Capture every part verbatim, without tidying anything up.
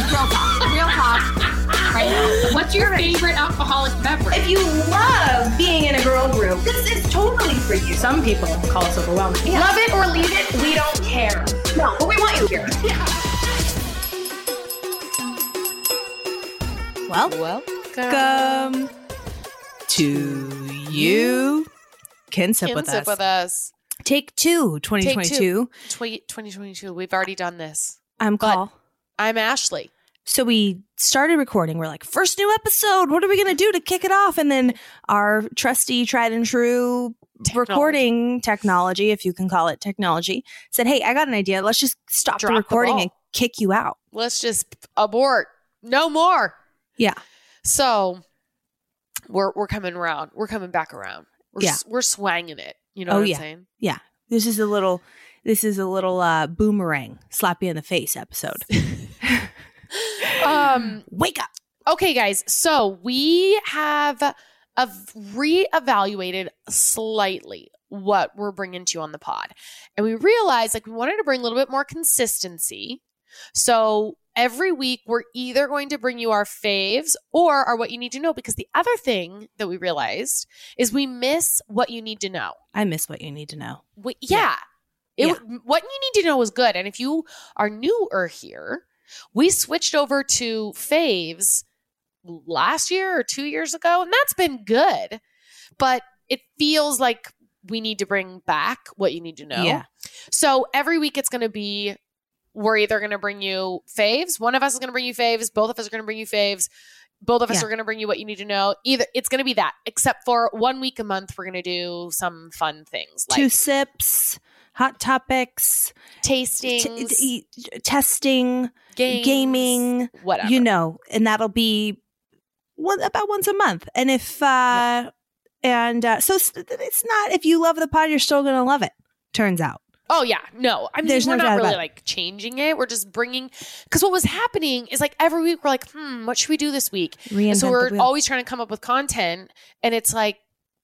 Real talk. Real talk. Right. What's your right. favorite alcoholic beverage? If you love being in a girl group, this is totally for you. Some people call us overwhelming. Yeah. Love it or leave it, we don't care. No, but we want you here. Yeah. Well, welcome to You Can Sip With Us. Can Sip With Us. Take two, twenty twenty-two. Take two. Tw- twenty twenty-two. We've already done this. I'm Call. I'm Ashley. So we started recording. We're like, first new episode. What are we going to do to kick it off? And then our trusty, tried and true technology. recording technology, if you can call it technology, said, hey, I got an idea. Let's just stop Drop the recording the and kick you out. Let's just abort. No more. Yeah. So we're we're coming around. We're coming back around. We're yeah. s- we're swanging it. You know oh, what I'm yeah. saying? Yeah. This is a little, this is a little uh, boomerang, slap you in the face episode. Um, wake up. Okay, guys. So we have uh, reevaluated slightly what we're bringing to you on the pod. And we realized like we wanted to bring a little bit more consistency. So every week we're either going to bring you our faves or our what you need to know, because the other thing that we realized is we miss what you need to know. I miss what you need to know. We, yeah. yeah. It, yeah. What you need to know was good. And if you are newer here, we switched over to faves last year or two years ago, and that's been good. But it feels like we need to bring back what you need to know. Yeah. So every week it's going to be, we're either going to bring you faves. One of us is going to bring you faves. Both of us are going to bring you faves. Both of us yeah. are going to bring you what you need to know. Either it's going to be that, except for one week a month, we're going to do some fun things like two sips, hot topics, tastings, t- t- t- testing, games, gaming, whatever, you know, and that'll be one, about once a month. And if, uh, yeah. and uh, so it's not, if you love the pod, you're still going to love it. Turns out. Oh yeah. No, I mean, There's we're no not really like changing it. We're just bringing, because what was happening is like every week we're like, hmm, what should we do this week? Reinvent and so we're always trying to come up with content, and it's like,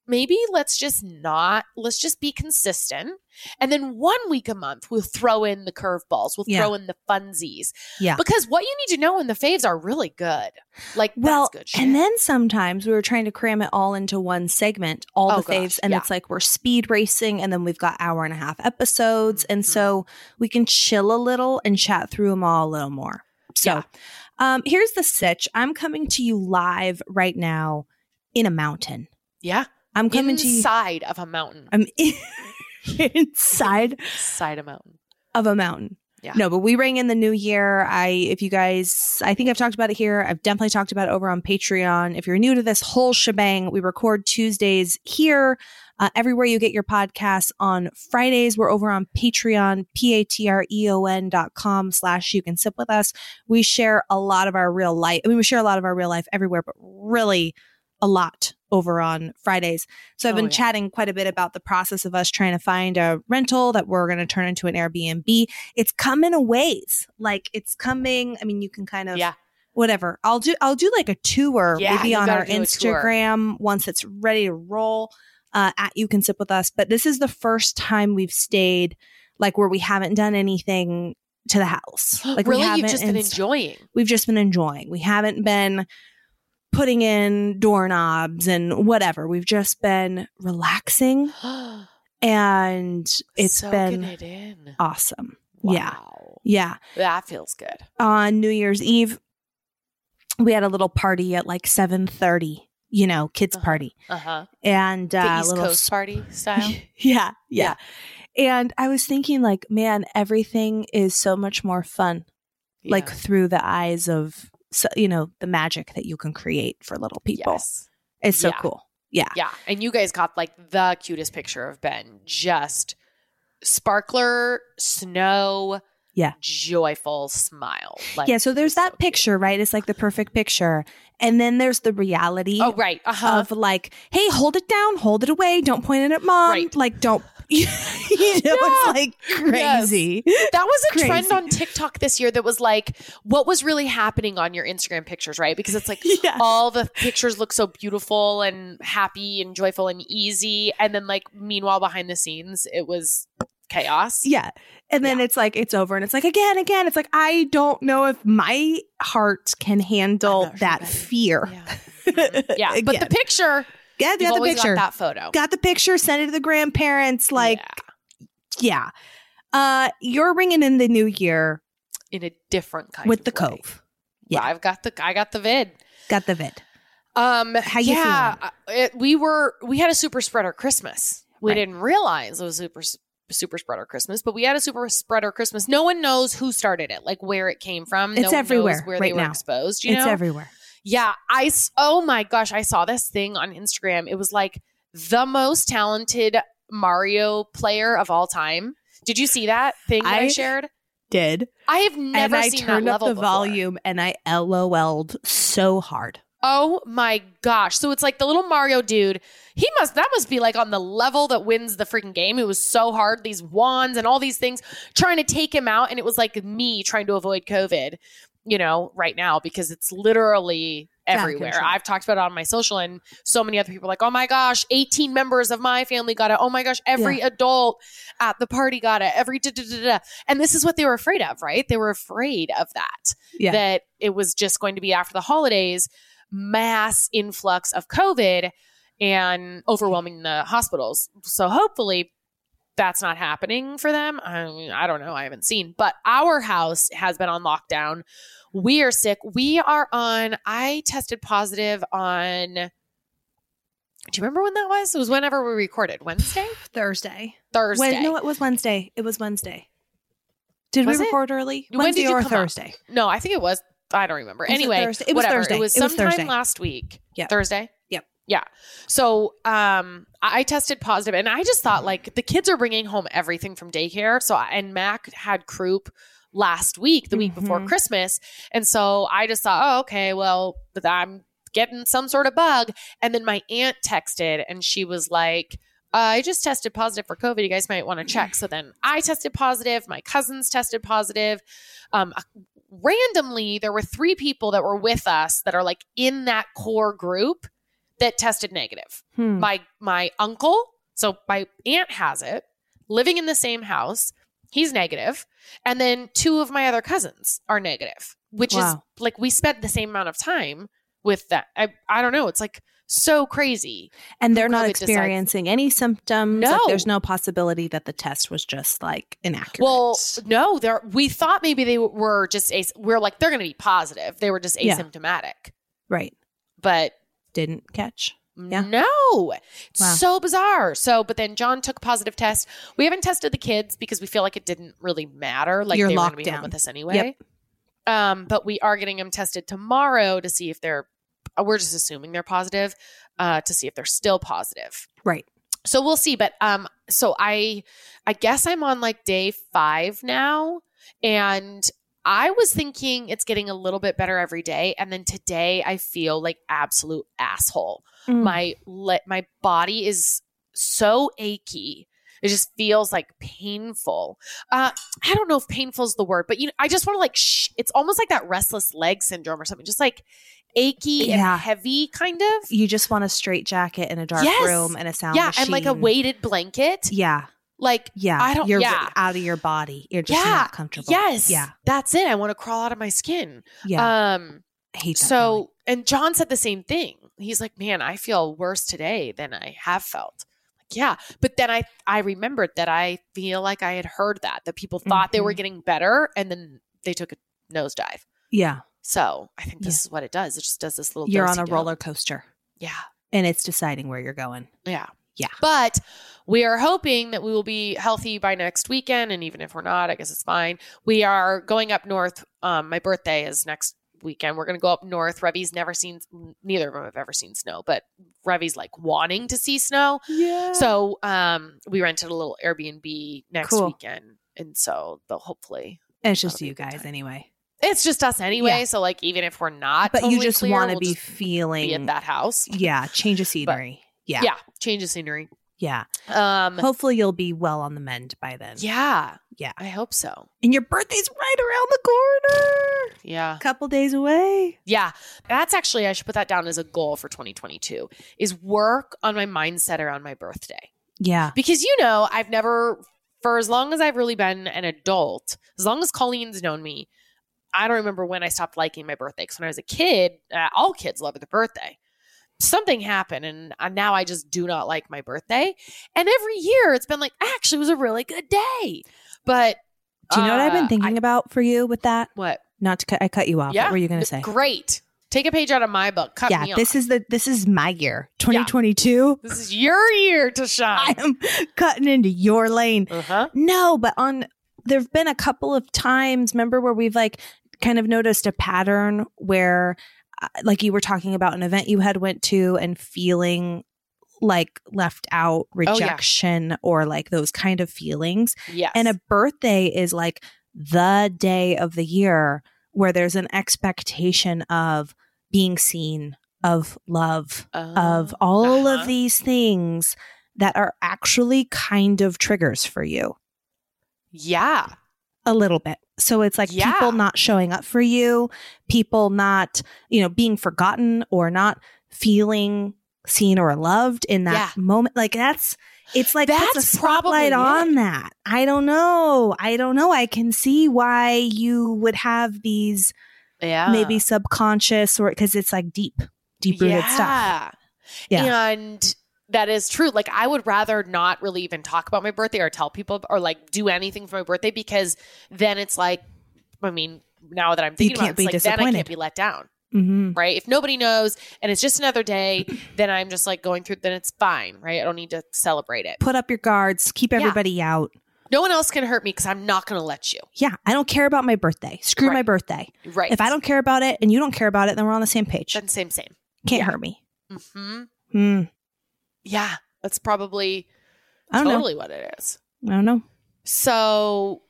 maybe let's just not, let's just be consistent. And then one week a month, we'll throw in the curveballs. We'll yeah. throw in the funsies. Yeah. Because what you need to know in the faves are really good. Like, well, that's good shit. And then sometimes we were trying to cram it all into one segment, all oh, the gosh. faves. And yeah. it's like we're speed racing, and then we've got hour and a half episodes. Mm-hmm. And so we can chill a little and chat through them all a little more. So yeah. um, here's the sitch. I'm coming to you live right now in a mountain. Yeah. I'm coming inside to you. Inside of a mountain. I'm in, inside. Inside a mountain. Of a mountain. Yeah. No, but we rang in the new year. I, if you guys, I think I've talked about it here. I've definitely talked about it over on Patreon. If you're new to this whole shebang, we record Tuesdays here. Uh, everywhere you get your podcasts. On Fridays, we're over on Patreon, P-A-T-R-E-O-N dot com slash You Can Sip With Us. We share a lot of our real life. I mean, we share a lot of our real life everywhere, but really a lot over on Fridays. So I've been oh, yeah. chatting quite a bit about the process of us trying to find a rental that we're going to turn into an Airbnb. It's coming a ways. Like it's coming. I mean, you can kind of, yeah. whatever. I'll do, I'll do like a tour yeah, maybe on our Instagram once it's ready to roll uh, at You Can Sip With Us. But this is the first time we've stayed like where we haven't done anything to the house. Like really? We You've just been inst- enjoying. We've just been enjoying. We haven't been putting in doorknobs and whatever. We've just been relaxing, and it's Soaking been it in. Awesome. Wow. Yeah. Yeah. That feels good. On New Year's Eve, we had a little party at like seven thirty, you know, kids uh-huh. party. Uh-huh. And uh, the East little Coast sp- party style. yeah, yeah. Yeah. And I was thinking like, man, everything is so much more fun, yeah. like through the eyes of, so, you know, the magic that you can create for little people. Yes. It's so yeah. cool. Yeah. Yeah. And you guys got like the cutest picture of Ben. Just sparkler, snow, yeah. joyful smile. Like, yeah. So there's that so picture, cute. Right? It's like the perfect picture. And then there's the reality oh, right. uh-huh. of like, hey, hold it down, hold it away. Don't point it at mom. Right. Like, don't. you know, yeah. it's like crazy. Yes. That was a crazy. trend on TikTok this year that was like, what was really happening on your Instagram pictures, right? Because it's like yeah. all the pictures look so beautiful and happy and joyful and easy. And then like, meanwhile, behind the scenes, it was chaos. Yeah. And then yeah. it's like, it's over. And it's like, again, again. It's like, I don't know if my heart can handle that sure fear. Yeah. Mm-hmm. yeah. But the picture. Yeah, got the picture. Got that photo. Got the picture. Send it to the grandparents. Like, yeah. yeah. Uh, you're ringing in the new year. In a different kind with of With the way. Cove. Yeah. I've got the, I got the vid. Got the vid. Um, How you yeah, feeling? It, we were, we had a super spreader Christmas. We right. didn't realize it was super super spreader Christmas, but we had a super spreader Christmas. No one knows who started it, like where it came from. It's no one everywhere knows where right they were now. Exposed. You it's know? Everywhere. Yeah. I, oh my gosh. I saw this thing on Instagram. It was like the most talented Mario player of all time. Did you see that thing that I, I shared? Did. I have never and seen that level before. I turned up the before. volume and I LOL'd so hard. Oh my gosh. So it's like the little Mario dude. He must, that must be like on the level that wins the freaking game. It was so hard. These wands and all these things trying to take him out. And it was like me trying to avoid COVID, you know, right now, because it's literally everywhere. I've talked about it on my social and so many other people are like, oh my gosh, eighteen members of my family got it. Oh my gosh, every yeah. adult at the party got it. Every da, da, da, da. And this is what they were afraid of, right? They were afraid of that, yeah. that it was just going to be after the holidays. Mass influx of COVID and overwhelming the hospitals. So hopefully that's not happening for them. I mean, I don't know. I haven't seen, but our house has been on lockdown. We are sick. We are on, I tested positive on, do you remember when that was? It was whenever we recorded. Wednesday? Thursday. Thursday. When, no, it was Wednesday. It was Wednesday. Did was we record it? Early? When Wednesday did you or come Thursday? Up? No, I think it was I don't remember. Was anyway, it, it was whatever. Thursday. It was sometime it was Thursday. last week. Yep. Thursday? Yep. Yeah. So um, I tested positive and I just thought like the kids are bringing home everything from daycare. So I, and Mac had croup last week, the week mm-hmm. before Christmas. And so I just thought, oh, okay, well, I'm getting some sort of bug. And then my aunt texted and she was like, Uh, I just tested positive for COVID. You guys might want to check. So then I tested positive. My cousins tested positive. Um, randomly, there were three people that were with us that are like in that core group that tested negative. Hmm. My my uncle, so my aunt has it, living in the same house. He's negative. And then two of my other cousins are negative, which wow. is like we spent the same amount of time with that. I, I don't know. It's like so crazy. And they're COVID not experiencing decides. Any symptoms. No. Like there's no possibility that the test was just like inaccurate. Well, no, there, we thought maybe they were just, as, we we're like, they're going to be positive. They were just asymptomatic. Yeah. Right. But didn't catch. Yeah. No. It's wow. so bizarre. So, but then John took a positive test. We haven't tested the kids because we feel like it didn't really matter. Like You're they were going to be home with us anyway. Yep. Um, but we are getting them tested tomorrow to see if they're, we're just assuming they're positive uh, to see if they're still positive. Right. So we'll see. But um, so I, I guess I'm on like day five now. And I was thinking it's getting a little bit better every day. And then today I feel like absolute asshole. Mm. My, le- my body is so achy. It just feels like painful. Uh, I don't know if painful is the word, but you know, I just want to like, shh, it's almost like that restless leg syndrome or something. Just like, achy yeah. and heavy kind of. You just want a straight jacket in a dark yes. room and a sound yeah, machine. And like a weighted blanket. Yeah. Like, yeah. I don't, You're yeah. out of your body. You're just yeah. not comfortable. Yes. Yeah. That's it. I want to crawl out of my skin. Yeah. Um, I hate that. So, feeling. And John said the same thing. He's like, man, I feel worse today than I have felt. Like, yeah. But then I, I remembered that I feel like I had heard that, that people thought mm-hmm. they were getting better and then they took a nosedive. Yeah. So I think this yeah. is what it does. It just does this little. You're on a down. roller coaster. Yeah. And it's deciding where you're going. Yeah. Yeah. But we are hoping that we will be healthy by next weekend. And even if we're not, I guess it's fine. We are going up north. Um, my birthday is next weekend. We're going to go up north. Revi's never seen, neither of them have ever seen snow, but Revi's like wanting to see snow. Yeah. So um, we rented a little Airbnb next cool. weekend. And so they'll hopefully. And it's just you guys anyway. It's just us anyway. Yeah. So like, even if we're not, but totally you just want to we'll be feeling be in that house. Yeah. Change of scenery. But, yeah. Yeah. Change of scenery. Yeah. Um, hopefully you'll be well on the mend by then. Yeah. Yeah. I hope so. And your birthday's right around the corner. Yeah. A couple days away. Yeah. That's actually, I should put that down as a goal for twenty twenty-two is work on my mindset around my birthday. Yeah. Because, you know, I've never for as long as I've really been an adult, as long as Colleen's known me, I don't remember when I stopped liking my birthday. Because when I was a kid, uh, all kids loved their birthday. Something happened, and now I just do not like my birthday. And every year it's been like, actually, it was a really good day. But do you know uh, what I've been thinking I, about for you with that? What? Not to cut, I cut you off. Yeah, what were you going to say? Great. Take a page out of my book. Cut yeah, me off. This is the this is my year, twenty twenty-two. Yeah. This is your year to shine. I am cutting into your lane. Uh-huh. No, but on there've been a couple of times, remember, where we've like kind of noticed a pattern where, like you were talking about an event you had went to and feeling like left out, rejection, oh, yeah. or like those kind of feelings. Yes. And a birthday is like the day of the year where there's an expectation of being seen, of love, oh, of all uh-huh. of these things that are actually kind of triggers for you. Yeah. A little bit. So it's like yeah. people not showing up for you, people not, you know, being forgotten or not feeling seen or loved in that yeah. moment. Like that's, it's like that's puts a spotlight on it. that. I don't know. I don't know. I can see why you would have these yeah. maybe subconscious or because it's like deep, deep rooted yeah. stuff. Yeah. And that is true. Like I would rather not really even talk about my birthday or tell people or like do anything for my birthday because then it's like, I mean, now that I'm thinking about it, it's like then I can't be let down. Mm-hmm. Right. If nobody knows and it's just another day, then I'm just like going through, then it's fine. Right. I don't need to celebrate it. Put up your guards. Keep everybody yeah. out. No one else can hurt me because I'm not going to let you. Yeah. I don't care about my birthday. Screw right. my birthday. Right. If I don't care about it and you don't care about it, then we're on the same page. Then same, same. Can't yeah. hurt me. Mm-hmm. Hmm. Yeah. That's probably I don't totally know. what it is. I don't know. So.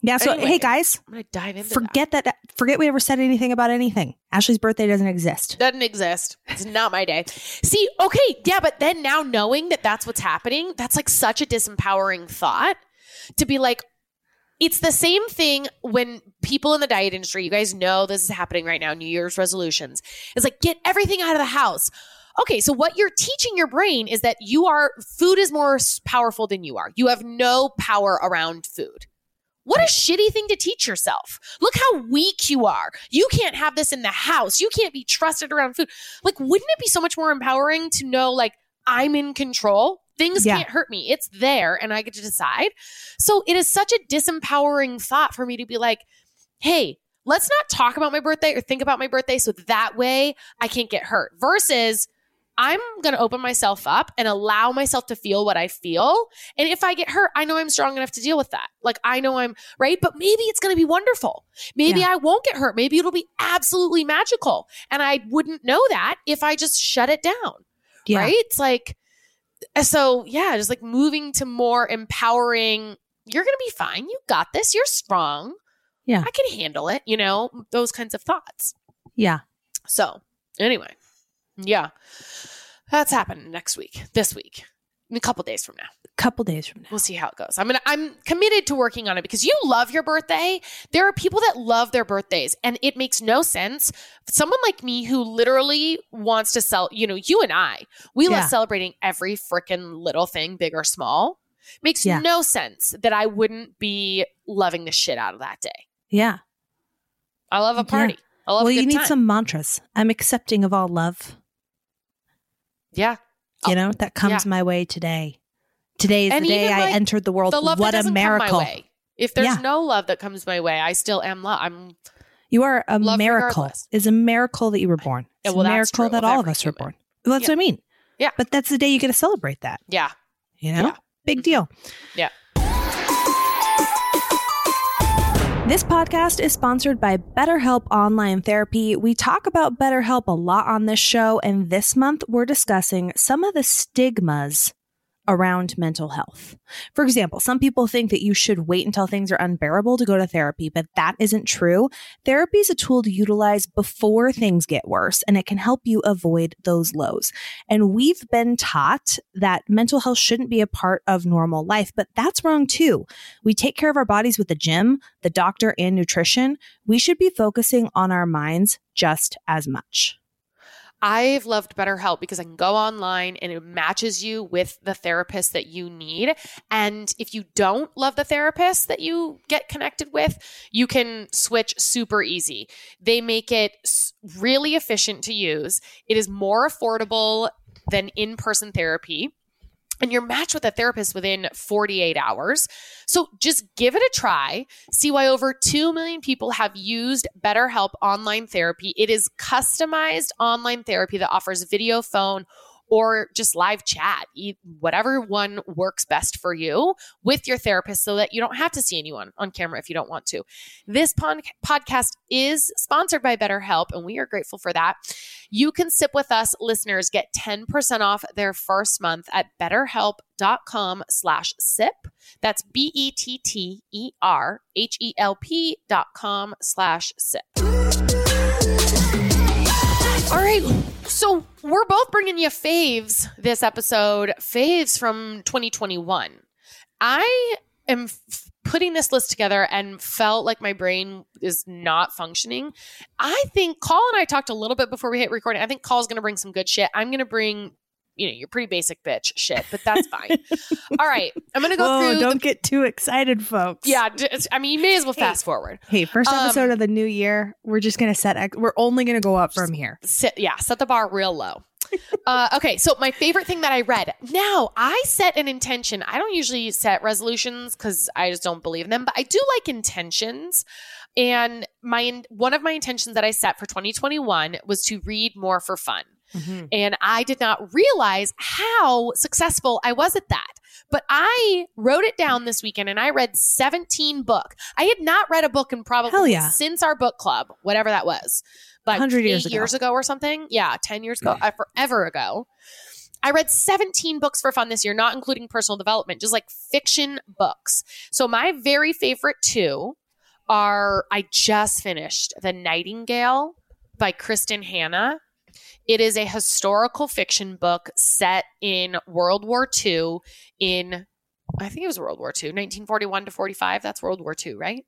Yeah. So, anyway, hey, guys, I'm going to dive into forget that. that. Forget we ever said anything about anything. Ashley's birthday doesn't exist. Doesn't exist. It's not my day. See, okay. Yeah. But then now knowing that that's what's happening, that's like such a disempowering thought to be like, it's the same thing when people in the diet industry, you guys know this is happening right now, New Year's resolutions. It's like, get everything out of the house. Okay, so what you're teaching your brain is that you are, food is more powerful than you are. You have no power around food. What a shitty thing to teach yourself. Look how weak you are. You can't have this in the house. You can't be trusted around food. Like, wouldn't it be so much more empowering to know, like, I'm in control? Things yeah. can't hurt me. It's there and I get to decide. So it is such a disempowering thought for me to be like, hey, let's not talk about my birthday or think about my birthday so that way I can't get hurt versus I'm going to open myself up and allow myself to feel what I feel. And if I get hurt, I know I'm strong enough to deal with that. Like I know I'm right, but maybe it's going to be wonderful. Maybe yeah. I won't get hurt. Maybe it'll be absolutely magical. And I wouldn't know that if I just shut it down. Yeah. Right. It's like, so yeah, just like moving to more empowering. You're going to be fine. You got this. You're strong. Yeah. I can handle it. You know, those kinds of thoughts. Yeah. So anyway. Yeah. That's happening next week, this week, a couple days from now. A couple days from now. We'll see how it goes. I'm gonna, I'm committed to working on it because you love your birthday. There are people that love their birthdays and it makes no sense. Someone like me who literally wants to sell, you know, you and I, we yeah. love celebrating every freaking little thing, big or small. Makes yeah. no sense that I wouldn't be loving the shit out of that day. Yeah. I love a party. Yeah. I love well, a good you need time. Some mantras. I'm accepting of all love. Yeah. You know, that comes yeah. my way today. Today is and the day I like, entered the world. The love what that a miracle. Come my way. If there's yeah. no love that comes my way, I still am love. I'm You are a miracle. It's a miracle that you were born. It's yeah, well, a miracle that all of us human. were born. Well, that's yeah. what I mean. Yeah. But that's the day you get to celebrate that. Yeah. You know? Yeah. Big mm-hmm. deal. Yeah. This podcast is sponsored by BetterHelp Online Therapy. We talk about BetterHelp a lot on this show, and this month we're discussing some of the stigmas around mental health. For example, some people think that you should wait until things are unbearable to go to therapy, but that isn't true. Therapy is a tool to utilize before things get worse, and it can help you avoid those lows. And we've been taught that mental health shouldn't be a part of normal life, but that's wrong too. We take care of our bodies with the gym, the doctor, and nutrition. We should be focusing on our minds just as much. I've loved BetterHelp because I can go online and it matches you with the therapist that you need. And if you don't love the therapist that you get connected with, you can switch super easy. They make it really efficient to use. It is more affordable than in-person therapy. And you're matched with a therapist within forty-eight hours. So just give it a try. See why over two million people have used BetterHelp online therapy. It is customized online therapy that offers video, phone, or just live chat, whatever one works best for you with your therapist so that you don't have to see anyone on camera if you don't want to. This pod- podcast is sponsored by BetterHelp, and we are grateful for that. You Can Sip With Us listeners get ten percent off their first month at betterhelp.com slash sip. That's B-E-T-T-E-R-H-E-L-P dot com slash sip. All right. So we're both bringing you faves this episode, faves from twenty twenty-one. I am f- putting this list together and felt like my brain is not functioning. I think Call and I talked a little bit before we hit recording. I think Call's going to bring some good shit. I'm going to bring, you know, your pretty basic bitch shit, but that's fine. All right. I'm going to go Whoa, through. Don't the- get too excited, folks. Yeah. I mean, you may as well hey, fast forward. Hey, first episode um, of the new year. We're just going to set, ex- we're only going to go up from here. Sit, yeah. Set the bar real low. Uh, okay. So my favorite thing that I read. Now I set an intention. I don't usually set resolutions because I just don't believe in them, but I do like intentions. And my, one of my intentions that I set for twenty twenty-one was to read more for fun. Mm-hmm. And I did not realize how successful I was at that. But I wrote it down this weekend and I read seventeen books. I had not read a book in probably yeah. since our book club, whatever that was, like eight years ago. years ago or something. Yeah, ten years ago, yeah. uh, forever ago. I read seventeen books for fun this year, not including personal development, just like fiction books. So my very favorite two are, I just finished The Nightingale by Kristin Hannah. It is a historical fiction book set in World War Two in, I think it was World War Two, nineteen forty-one to forty-five. That's World War Two, right?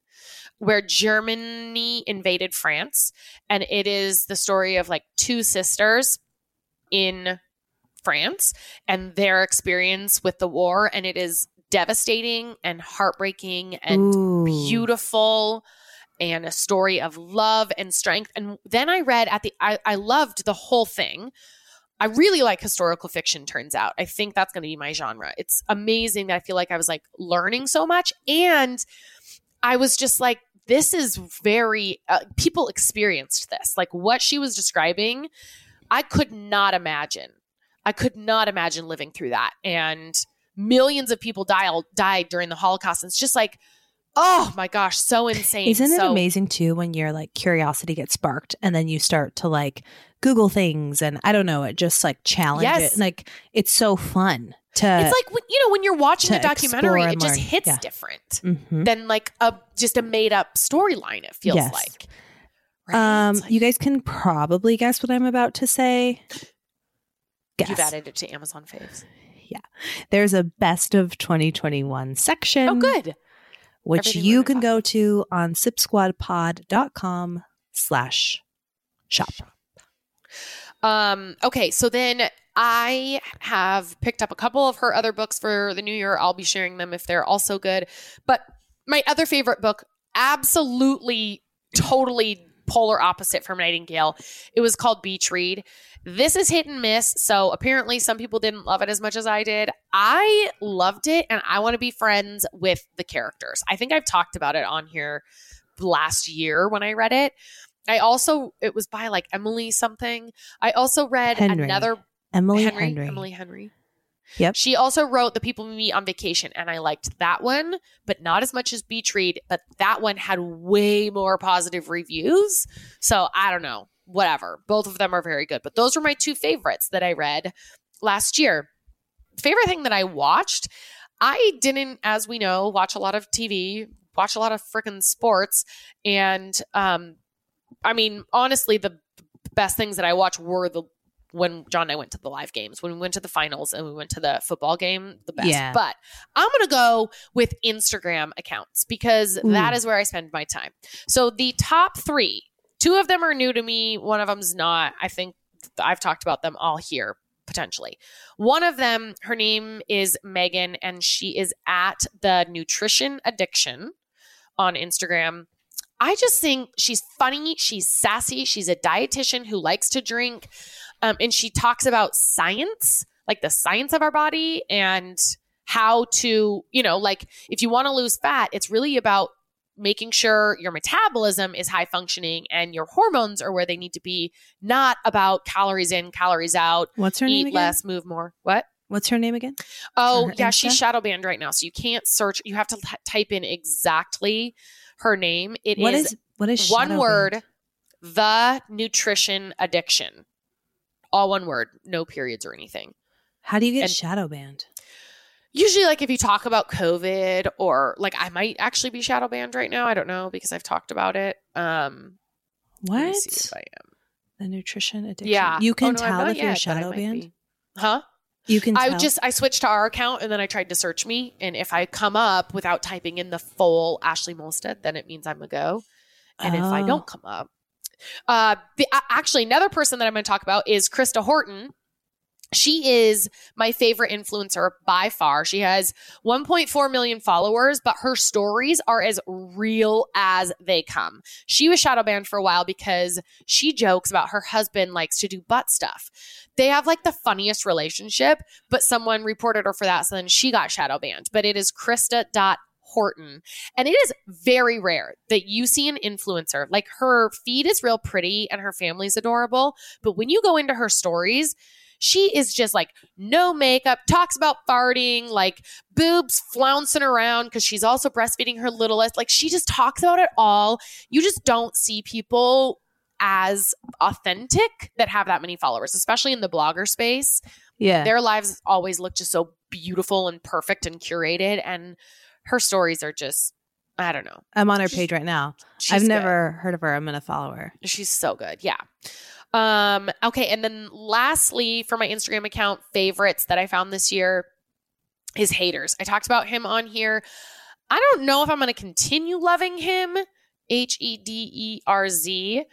Where Germany invaded France. And it is the story of like two sisters in France and their experience with the war. And it is devastating and heartbreaking and Ooh. beautiful. And a story of love and strength. And then I read at the, I, I loved the whole thing. I really like historical fiction, turns out. I think that's going to be my genre. It's amazing that I feel like I was like learning so much. And I was just like, this is very, uh, people experienced this. Like what she was describing, I could not imagine. I could not imagine living through that. And millions of people died, died during the Holocaust. And it's just like, oh my gosh, so insane. Isn't it so amazing too when your like curiosity gets sparked and then you start to like Google things and I don't know, it just like challenge yes. it. Like it's so fun to It's like when, you know when you're watching a documentary it just learn. hits yeah. different mm-hmm. than like a just a made up storyline it feels yes. like. Right? Um like, you guys can probably guess what I'm about to say. Guess. You've added it to Amazon faves. Yeah. There's a best of twenty twenty-one section. Oh good. Which Everything you can go to on sipsquadpod.com slash shop. Um, okay, so then I have picked up a couple of her other books for the new year. I'll be sharing them if they're also good. But my other favorite book, absolutely, totally polar opposite from Nightingale. It was called Beach Read. This is hit and miss. So apparently some people didn't love it as much as I did. I loved it and I want to be friends with the characters. I think I've talked about it on here last year when I read it. I also, it was by like Emily something. I also read Henry. another Emily Henry, Henry. Emily Henry. Yep. She also wrote The People We Meet on Vacation, and I liked that one, but not as much as Beach Read, but that one had way more positive reviews. So I don't know, whatever. Both of them are very good, but those were my two favorites that I read last year. Favorite thing that I watched, I didn't, as we know, watch a lot of T V, watch a lot of freaking sports. And um, I mean, honestly, the best things that I watched were the when John and I went to the live games, when we went to the finals and we went to the football game, the best. Yeah. But I'm going to go with Instagram accounts because Ooh. that is where I spend my time. So the top three, two of them are new to me. One of them's not. I think I've talked about them all here, potentially. One of them, her name is Megan, and she is at The Nutrition Addiction on Instagram. I just think she's funny. She's sassy. She's a dietitian who likes to drink. Um, and she talks about science, like the science of our body and how to, you know, like if you want to lose fat, it's really about making sure your metabolism is high functioning and your hormones are where they need to be, not about calories in, calories out. What's her name again? Eat less, move more. What? What's her name again? Oh, yeah. Insta? She's shadow banned right now. So you can't search. You have to t- type in exactly her name. It what is, is what is one word, banned? The Nutrition Addiction. All one word, no periods or anything. How do you get and shadow banned? Usually, like, if you talk about COVID or, like, I might actually be shadow banned right now. I don't know because I've talked about it. Um, what? Let me see if I am. The Nutrition Addiction. Yeah. You can oh, no, tell if yet, you're shadow banned? Be. Huh? You can tell. I just, I switched to our account and then I tried to search me. And if I come up without typing in the full Ashley Molstead, then it means I'm a go. And oh. if I don't come up. Uh, the, uh, actually, another person that I'm going to talk about is Krista Horton. She is my favorite influencer by far. She has one point four million followers, but her stories are as real as they come. She was shadow banned for a while because she jokes about her husband likes to do butt stuff. They have like the funniest relationship, but someone reported her for that. So then she got shadow banned, but it is Krista dot com. Horton. And it is very rare that you see an influencer. Like her feed is real pretty and her family's adorable. But when you go into her stories, she is just like no makeup, talks about farting, like boobs flouncing around because she's also breastfeeding her littlest. Like she just talks about it all. You just don't see people as authentic that have that many followers, especially in the blogger space. Yeah. Their lives always look just so beautiful and perfect and curated. And her stories are just, I don't know. I'm on her page right now. I've never heard of her. I'm going to follow her. She's so good. Yeah. Um, okay. And then lastly, for my Instagram account favorites that I found this year is HEDERZ. I talked about him on here. I don't know if I'm going to continue loving him. H E D E R Z.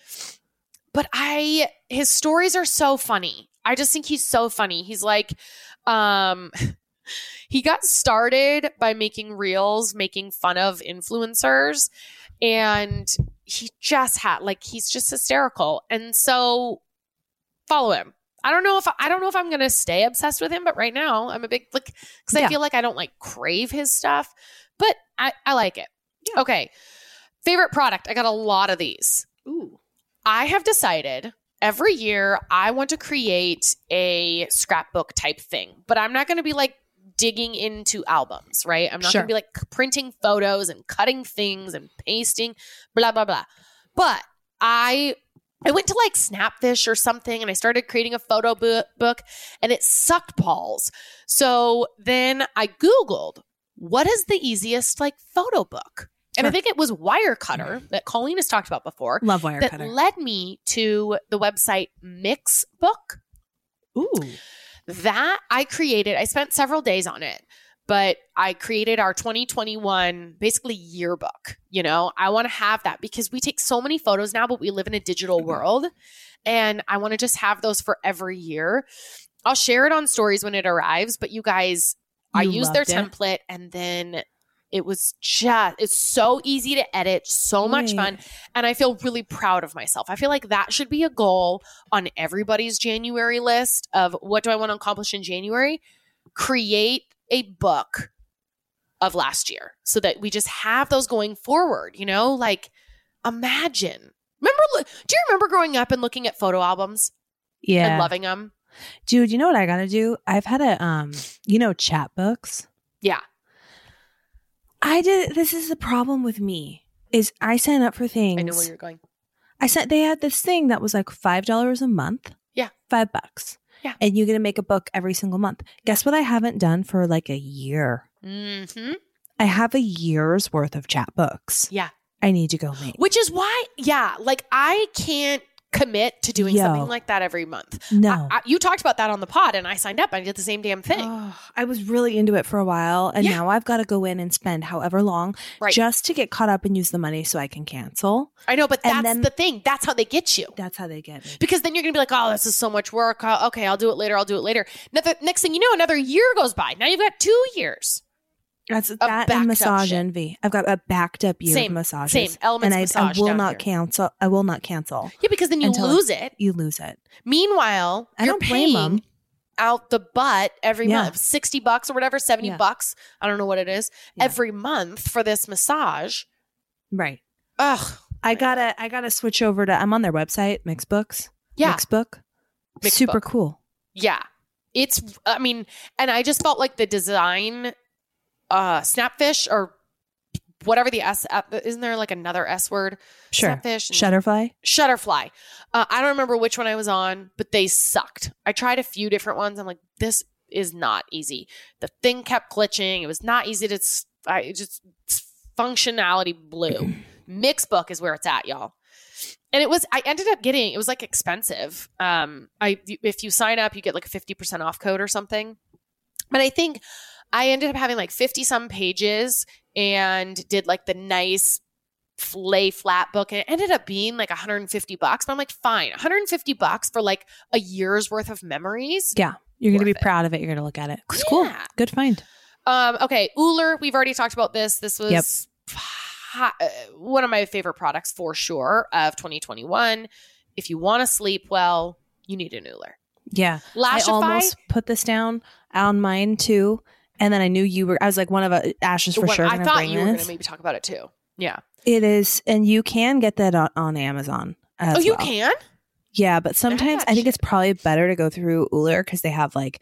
But I, his stories are so funny. I just think he's so funny. He's like, um... He got started by making reels, making fun of influencers, and he just had like he's just hysterical. And so follow him. I don't know if I don't know if I'm going to stay obsessed with him, but right now I'm a big like because yeah. I feel like I don't like crave his stuff, but I, I like it. Yeah. Okay, favorite product. I got a lot of these. Ooh, I have decided. Every year I want to create a scrapbook type thing, but I'm not going to be like digging into albums, right? I'm not sure. going to be like printing photos and cutting things and pasting, blah, blah, blah. But I I went to like Snapfish or something and I started creating a photo bu- book and it sucked balls. So then I Googled, what is the easiest like photo book? And sure. I think it was Wirecutter that Colleen has talked about before. Love Wirecutter. That led me to the website Mixbook. Ooh. That I created. I spent several days on it, but I created our twenty twenty-one basically yearbook. You know, I want to have that because we take so many photos now, but we live in a digital world. And I want to just have those for every year. I'll share it on stories when it arrives, but you guys, you I used their it. template and then... It was just, it's so easy to edit, so much fun. And I feel really proud of myself. I feel like that should be a goal on everybody's January list of what do I want to accomplish in January? Create a book of last year so that we just have those going forward, you know, like imagine. Remember, do you remember growing up and looking at photo albums? Yeah. And loving them? Dude, you know what I got to do? I've had a, um, you know, Chatbooks. Yeah. I did. This is the problem with me is I sign up for things. I know where you're going. I said they had this thing that was like five dollars a month. Yeah. Five bucks. Yeah. And you get to make a book every single month. Guess what I haven't done for like a year? Mm-hmm. I have a year's worth of chat books. Yeah. I need to go make. Which is why. Yeah. Like I can't commit to doing Yo, something like that every month. No. I, I, you talked about that on the pod and I signed up. I did the same damn thing. Oh, I was really into it for a while and yeah. now I've got to go in and spend however long right. just to get caught up and use the money so I can cancel. I know, but that's then, the thing. That's how they get you. That's how they get me. Because then you're going to be like, oh, this is so much work. Oh, okay, I'll do it later. I'll do it later. Another, next thing you know, another year goes by. Now you've got two years. That's that and Massage Envy. I've got a backed up year same, of massages. Same elements and I, massage I will not here. cancel. I will not cancel. Yeah, because then you lose it. You lose it. Meanwhile, I you're don't paying blame them. out the butt every yeah. month, sixty bucks or whatever, seventy yeah. bucks. I don't know what it is yeah. every month for this massage. Right. Ugh. I gotta. I gotta switch over to. I'm on their website, Mixbooks. Yeah. Mixbook. Mixbook. Super cool. Yeah. It's. I mean, and I just felt like the design. Uh, Snapfish or whatever the S isn't there like another S word? Sure. Snapfish. Shutterfly. Shutterfly. Uh, I don't remember which one I was on, but they sucked. I tried a few different ones. I'm like, this is not easy. The thing kept glitching. It was not easy to I, it just functionality blew. Mixbook is where it's at, y'all. And it was, I ended up getting, it was like expensive. Um, I, if you sign up, you get like a fifty percent off code or something. But I think I ended up having like fifty some pages and did like the nice lay flat book. And it ended up being like one hundred fifty bucks. But I'm like, fine, one hundred fifty bucks for like a year's worth of memories. Yeah. You're going to be it. proud of it. You're going to look at it. It's yeah. cool. Good find. Um, okay. Uler. We've already talked about this. This was yep. hot, uh, one of my favorite products for sure of twenty twenty-one. If you want to sleep well, you need an Uler. Yeah. Lashify. I almost put this down on mine too. And then I knew you were, I was like, one of a, Ash is for one, sure. I thought you this. were going to maybe talk about it too. Yeah. It is. And you can get that on, on Amazon. As oh, you well. can? Yeah. But sometimes I, I think it's probably better to go through Uler because they have like,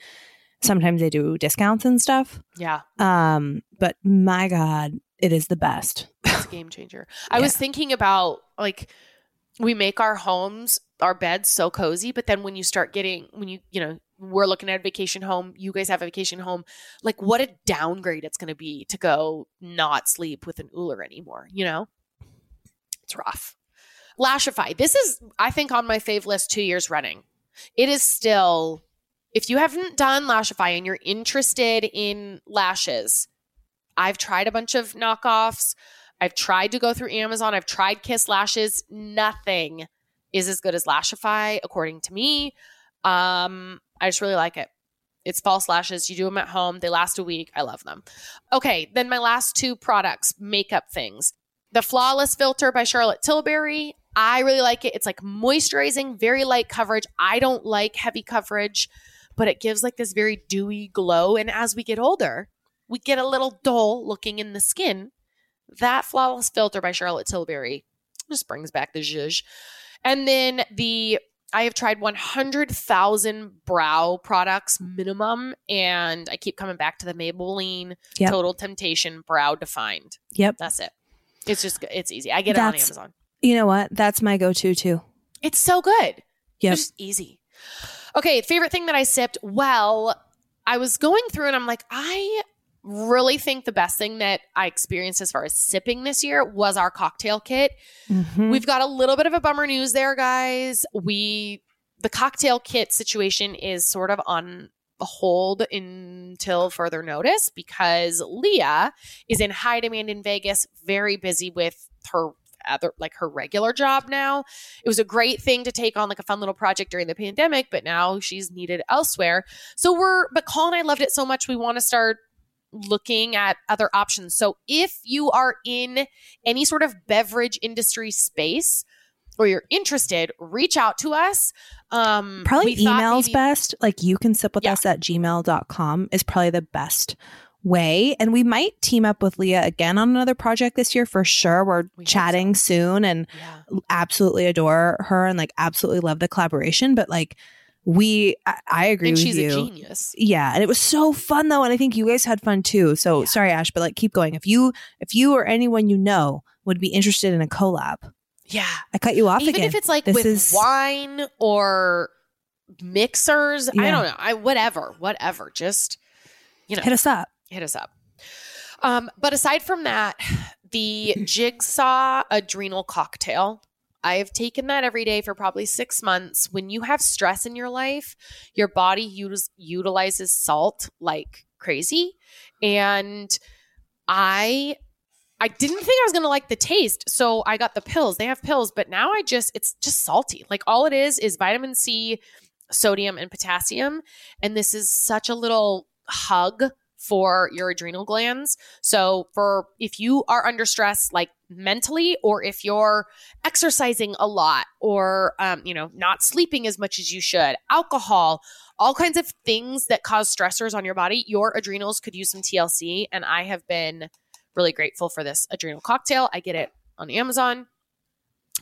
sometimes they do discounts and stuff. Yeah. Um. But my God, it is the best. It's a game changer. I yeah. was thinking about like, we make our homes, our beds so cozy, but then when you start getting, when you, you know, we're looking at a vacation home, you guys have a vacation home, like what a downgrade it's going to be to go not sleep with an Uler anymore. You know, it's rough. Lashify. This is, I think, on my fave list two years running. It is still, if you haven't done Lashify and you're interested in lashes, I've tried a bunch of knockoffs. I've tried to go through Amazon. I've tried Kiss Lashes. Nothing is as good as Lashify, according to me. Um, I just really like it. It's false lashes. You do them at home. They last a week. I love them. Okay. Then my last two products, makeup things. The Flawless Filter by Charlotte Tilbury. I really like it. It's like moisturizing, very light coverage. I don't like heavy coverage, but it gives like this very dewy glow. And as we get older, we get a little dull looking in the skin. That Flawless Filter by Charlotte Tilbury just brings back the zhuzh. And then the... I have tried one hundred thousand brow products minimum, and I keep coming back to the Maybelline yep. Total Temptation Brow Defined. Yep. That's it. It's just, it's easy. I get That's, it on Amazon. You know what? That's my go-to too. It's so good. Yep. It's just easy. Okay. Favorite thing that I sipped. Well, I was going through and I'm like, I really think the best thing that I experienced as far as sipping this year was our cocktail kit. Mm-hmm. We've got a little bit of a bummer news there, guys. We, the cocktail kit situation is sort of on hold until further notice because Leah is in high demand in Vegas, very busy with her other, like her regular job now. It was a great thing to take on like a fun little project during the pandemic, but now she's needed elsewhere. So we're, but Cole and I loved it so much. We want to start looking at other options. So if you are in any sort of beverage industry space or you're interested, reach out to us. Um, probably email's maybe- best. Like you can sip with yeah. us at gmail dot com is probably the best way. And we might team up with Leah again on another project this year for sure. We're we chatting so. soon and yeah. absolutely adore her and like absolutely love the collaboration. But like, We, I, I agree and with you. And she's a genius. Yeah. And it was so fun though. And I think you guys had fun too. So yeah. sorry, Ash, but like keep going. If you, if you or anyone you know would be interested in a collab. Yeah. I cut you off Even again. Even if it's like this with is... wine or mixers. Yeah. I don't know. I, whatever, whatever. Just, you know. Hit us up. Hit us up. Um, but aside from that, the Jigsaw Adrenal Cocktail. I have taken that every day for probably six months. When you have stress in your life, your body use, utilizes salt like crazy. And I I didn't think I was going to like the taste. So I got the pills. They have pills. But now I just – it's just salty. Like all it is is vitamin C, sodium, and potassium. And this is such a little hug for your adrenal glands. So for if you are under stress, like mentally, or if you're exercising a lot, or um, you know, not sleeping as much as you should, alcohol, all kinds of things that cause stressors on your body, your adrenals could use some T L C. And I have been really grateful for this adrenal cocktail. I get it on Amazon.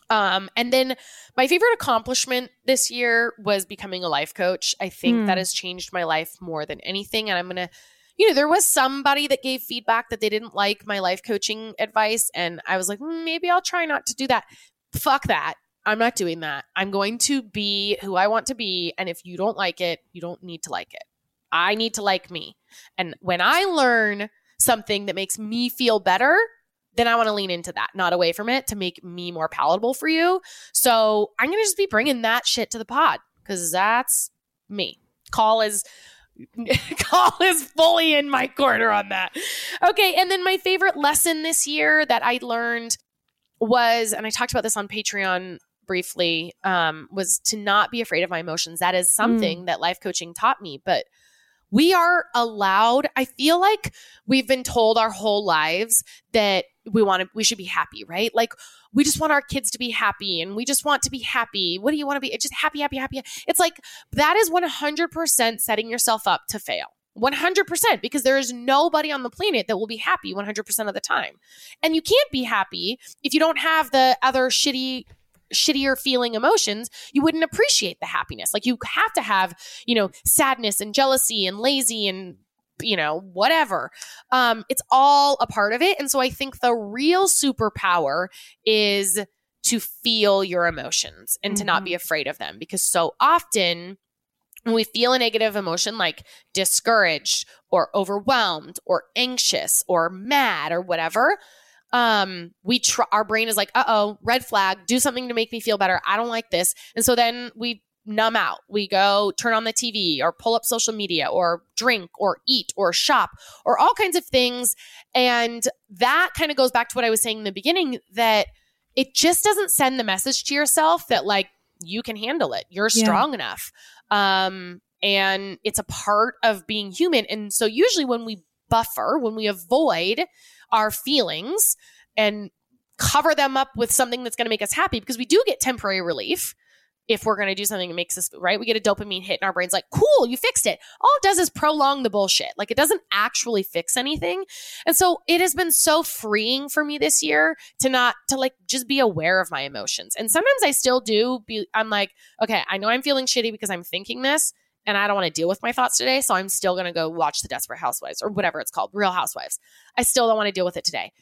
Um, and then my favorite accomplishment this year was becoming a life coach. I think mm. that has changed my life more than anything. And I'm going to You know, there was somebody that gave feedback that they didn't like my life coaching advice. And I was like, mm, maybe I'll try not to do that. Fuck that. I'm not doing that. I'm going to be who I want to be. And if you don't like it, you don't need to like it. I need to like me. And when I learn something that makes me feel better, then I want to lean into that, not away from it, to make me more palatable for you. So I'm going to just be bringing that shit to the pod because that's me. Call is... Call is fully in my corner on that. Okay. And then my favorite lesson this year that I learned was, and I talked about this on Patreon briefly, um, was to not be afraid of my emotions. That is something mm. that life coaching taught me, but we are allowed, I feel like we've been told our whole lives that we want to, we should be happy, right? Like we just want our kids to be happy and we just want to be happy. What do you want to be? It's just happy, happy, happy. It's like that is one hundred percent setting yourself up to fail. one hundred percent because there is nobody on the planet that will be happy one hundred percent of the time. And you can't be happy if you don't have the other shitty shittier feeling emotions. You wouldn't appreciate the happiness. Like you have to have, you know, sadness and jealousy and lazy and, you know, whatever. Um, it's all a part of it. And so I think the real superpower is to feel your emotions and mm-hmm. to not be afraid of them, because so often when we feel a negative emotion like discouraged or overwhelmed or anxious or mad or whatever, Um, we tr- our brain is like, uh-oh, red flag, do something to make me feel better. I don't like this. And so then we numb out. We go turn on the T V or pull up social media or drink or eat or shop or all kinds of things. And that kind of goes back to what I was saying in the beginning, that it just doesn't send the message to yourself that like you can handle it. You're strong yeah. enough. Um, and it's a part of being human. And so usually when we buffer, when we avoid our feelings and cover them up with something that's going to make us happy, because we do get temporary relief if we're going to do something that makes us, right? We get a dopamine hit and our brain's like, cool, you fixed it. All it does is prolong the bullshit. Like it doesn't actually fix anything. And so it has been so freeing for me this year to not, to like just be aware of my emotions. And sometimes I still do be, I'm like, okay, I know I'm feeling shitty because I'm thinking this and I don't want to deal with my thoughts today, so I'm still going to go watch The Desperate Housewives or whatever it's called, Real Housewives. I still don't want to deal with it today.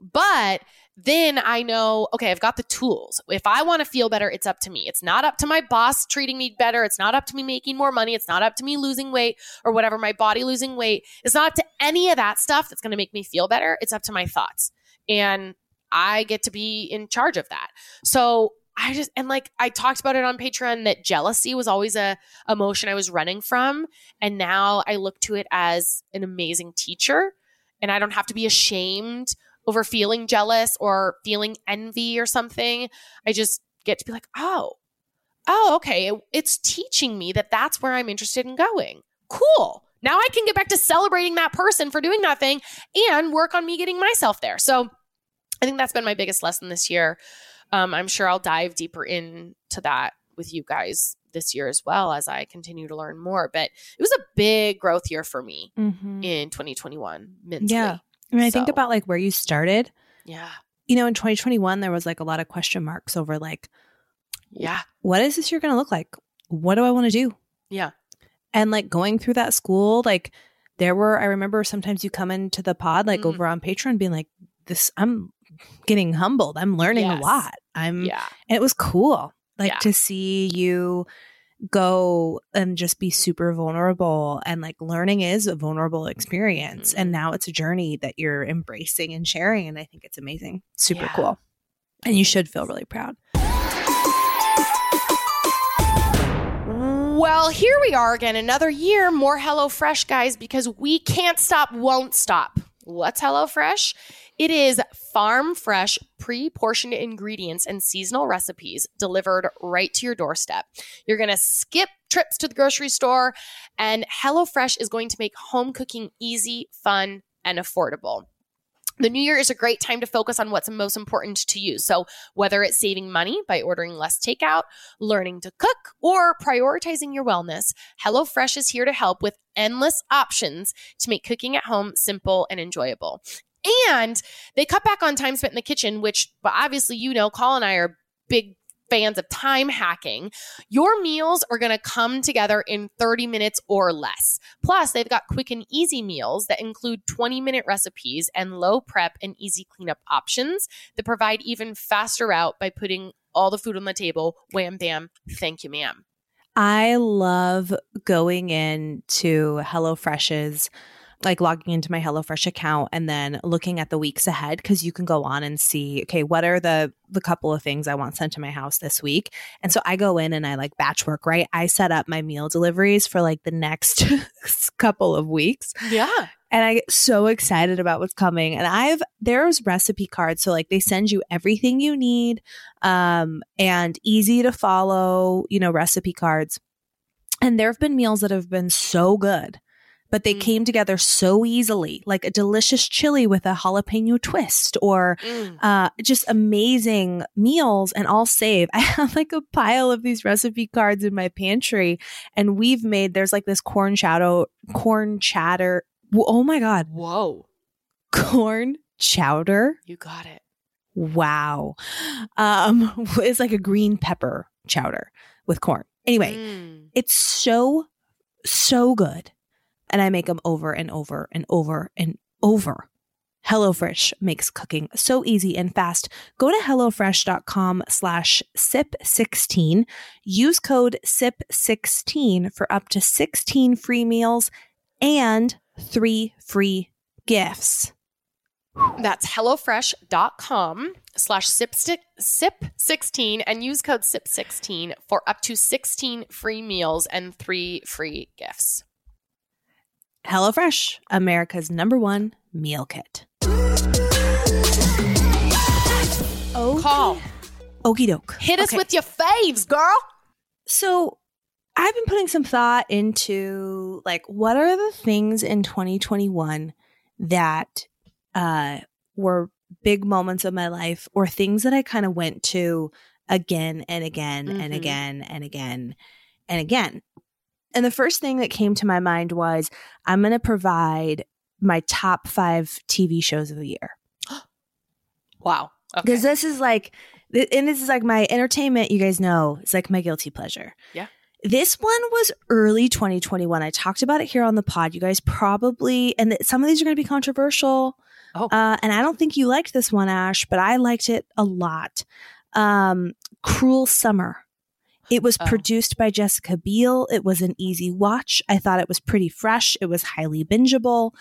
But then I know, okay, I've got the tools. If I want to feel better, it's up to me. It's not up to my boss treating me better. It's not up to me making more money. It's not up to me losing weight or whatever, my body losing weight. It's not up to any of that stuff that's going to make me feel better. It's up to my thoughts. And I get to be in charge of that. So I just, and like I talked about it on Patreon, that jealousy was always a emotion I was running from. And now I look to it as an amazing teacher, and I don't have to be ashamed over feeling jealous or feeling envy or something. I just get to be like, oh, oh, okay. It, it's teaching me that that's where I'm interested in going. Cool. Now I can get back to celebrating that person for doing that thing and work on me getting myself there. So I think that's been my biggest lesson this year. Um, I'm sure I'll dive deeper into that with you guys this year as well as I continue to learn more. But it was a big growth year for me mm-hmm. in twenty twenty-one mentally. Yeah. When I so. think about like where you started. Yeah. You know, in twenty twenty-one, there was like a lot of question marks over like, yeah, what is this year going to look like? What do I want to do? Yeah. And like going through that school, like there were, I remember sometimes you come into the pod, like mm-hmm. over on Patreon being like, this, I'm getting humbled. I'm learning yes. a lot. I'm, yeah. And it was cool like yeah. to see you go and just be super vulnerable, and like learning is a vulnerable experience. Mm-hmm. And now it's a journey that you're embracing and sharing. And I think it's amazing. Super yeah. cool. And you should feel really proud. Well, here we are again, another year, more HelloFresh, guys, because we can't stop, won't stop. What's HelloFresh? It is farm fresh, pre-portioned ingredients and seasonal recipes delivered right to your doorstep. You're going to skip trips to the grocery store, and HelloFresh is going to make home cooking easy, fun, and affordable. The new year is a great time to focus on what's most important to you. So whether it's saving money by ordering less takeout, learning to cook, or prioritizing your wellness, HelloFresh is here to help with endless options to make cooking at home simple and enjoyable. And they cut back on time spent in the kitchen, which obviously, you know, Carl and I are big fans of time hacking. Your meals are going to come together in thirty minutes or less. Plus, they've got quick and easy meals that include twenty-minute recipes and low prep and easy cleanup options that provide even faster route by putting all the food on the table. Wham, bam, thank you, ma'am. I love going into HelloFresh's, like logging into my HelloFresh account and then looking at the weeks ahead, because you can go on and see, okay, what are the the couple of things I want sent to my house this week? And so I go in and I like batch work, right? I set up my meal deliveries for like the next couple of weeks. Yeah. And I get so excited about what's coming. And I've, there's recipe cards. So like they send you everything you need, um, and easy to follow, you know, recipe cards. And there have been meals that have been so good, but they mm. came together so easily, like a delicious chili with a jalapeno twist, or mm. uh, just amazing meals. And I'll save. I have like a pile of these recipe cards in my pantry, and we've made, there's like this corn shadow, corn chatter. Oh my God. Whoa. Corn chowder. You got it. Wow. Um, it's like a green pepper chowder with corn. Anyway, mm. it's so, so good. And I make them over and over and over and over. HelloFresh makes cooking so easy and fast. Go to HelloFresh.com slash sip sixteen. Use code sip sixteen for up to sixteen free meals and three free gifts. That's HelloFresh.com slash sip sixteen and use code sip sixteen for up to sixteen free meals and three free gifts. HelloFresh, America's number one meal kit. Okay. Call. Okie doke. Hit us okay. with your faves, girl. So I've been putting some thought into like, what are the things in twenty twenty-one that uh, were big moments of my life, or things that I kind of went to again and again mm-hmm. and again and again and again. And the first thing that came to my mind was, I'm going to provide my top five T V shows of the year. Wow. Because okay. this is like, and this is like my entertainment, you guys know, it's like my guilty pleasure. Yeah. This one was early twenty twenty-one. I talked about it here on the pod. You guys probably, and some of these are going to be controversial. Oh. Uh, and I don't think you liked this one, Ash, but I liked it a lot. Um, Cruel Summer. It was oh. produced by Jessica Biel. It was an easy watch. I thought it was pretty fresh. It was highly bingeable.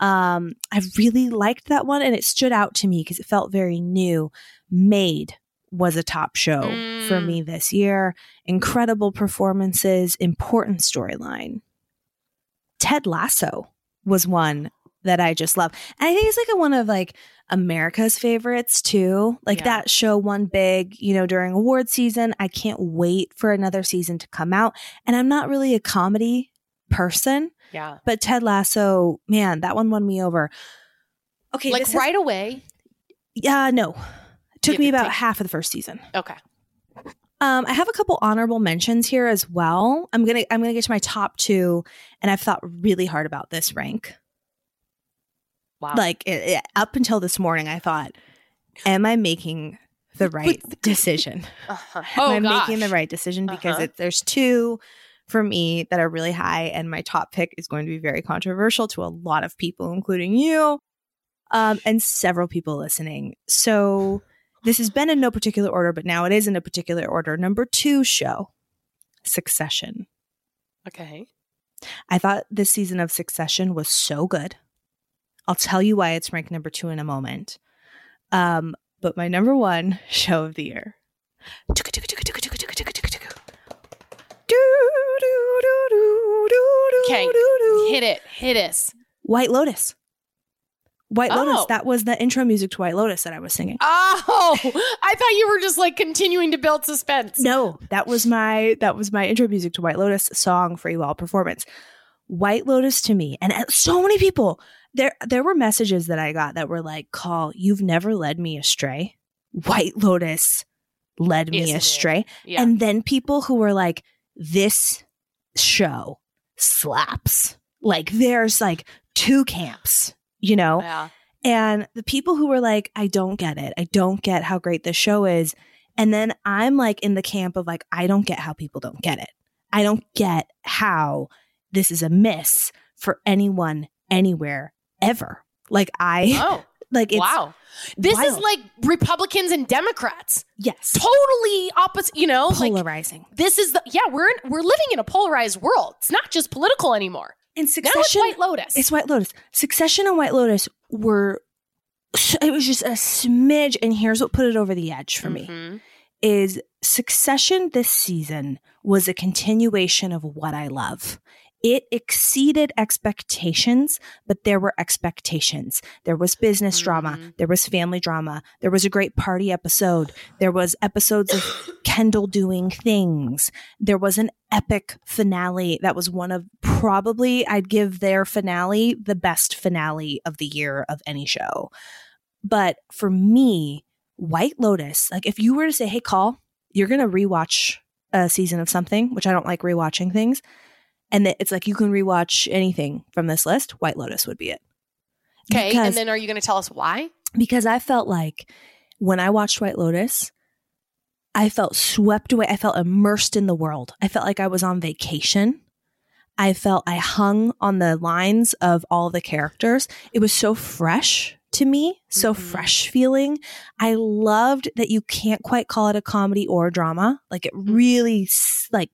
Um, I really liked that one, and it stood out to me because it felt very new. Made was a top show mm. for me this year. Incredible performances, important storyline. Ted Lasso was one that I just love. And I think it's like a, one of like America's favorites too. Like yeah. that show won big, you know, during award season. I can't wait for another season to come out. And I'm not really a comedy person. Yeah. But Ted Lasso, man, that one won me over. Okay. Like right is, away? Yeah, uh, no. It took yeah, me about take- half of the first season. Okay. Um, I have a couple honorable mentions here as well. I'm gonna I'm gonna get to my top two, and I've thought really hard about this rank. Wow. Like it, it, up until this morning, I thought, am I making the right decision? Uh-huh. Oh, am I gosh. making the right decision? Because uh-huh. it, there's two for me that are really high, and my top pick is going to be very controversial to a lot of people, including you, um, and several people listening. So this has been in no particular order, but now it is in a particular order. Number two show, Succession. Okay. I thought this season of Succession was so good. I'll tell you why it's ranked number two in a moment. Um, but my number one show of the year. Do, do, do, do, do, do, do, do, do, do. Hit us. White Lotus. White Lotus. Oh. That was the intro music to White Lotus that I was singing. Oh, I thought you were just like continuing to build suspense. No, that was my that was my intro music to White Lotus song for you all performance. White Lotus to me, and so many people, there there were messages that I got that were like, Call, you've never led me astray. White Lotus led me Isn't astray. Yeah. And then people who were like, this show slaps. Like there's like two camps. You know, yeah. And the people who were like, I don't get it. I don't get how great this show is. And then I'm like in the camp of like, I don't get how people don't get it. I don't get how this is a miss for anyone, anywhere, ever. Like I, oh, like it's wow. This wild. Is like Republicans and Democrats. Yes. Totally opposite, you know. Polarizing. Like, this is the, yeah, we're, in, we're living in a polarized world. It's not just political anymore. And Succession, now it's White Lotus. It's White Lotus. Succession and White Lotus were, it was just a smidge. And here's what put it over the edge for mm-hmm. me is Succession this season was a continuation of what I love. It exceeded expectations, but there were expectations. There was business mm-hmm. drama. There was family drama. There was a great party episode. There was episodes of Kendall doing things. There was an epic finale that was one of probably, I'd give their finale the best finale of the year of any show. But for me, White Lotus, like if you were to say, hey, Call, you're going to rewatch a season of something, which I don't like rewatching things. And it's like, you can rewatch anything from this list. White Lotus would be it. Okay. Because, and then are you going to tell us why? Because I felt like when I watched White Lotus, I felt swept away. I felt immersed in the world. I felt like I was on vacation. I felt I hung on the lines of all the characters. It was so fresh to me, so mm-hmm. fresh feeling. I loved that you can't quite call it a comedy or a drama. Like it really like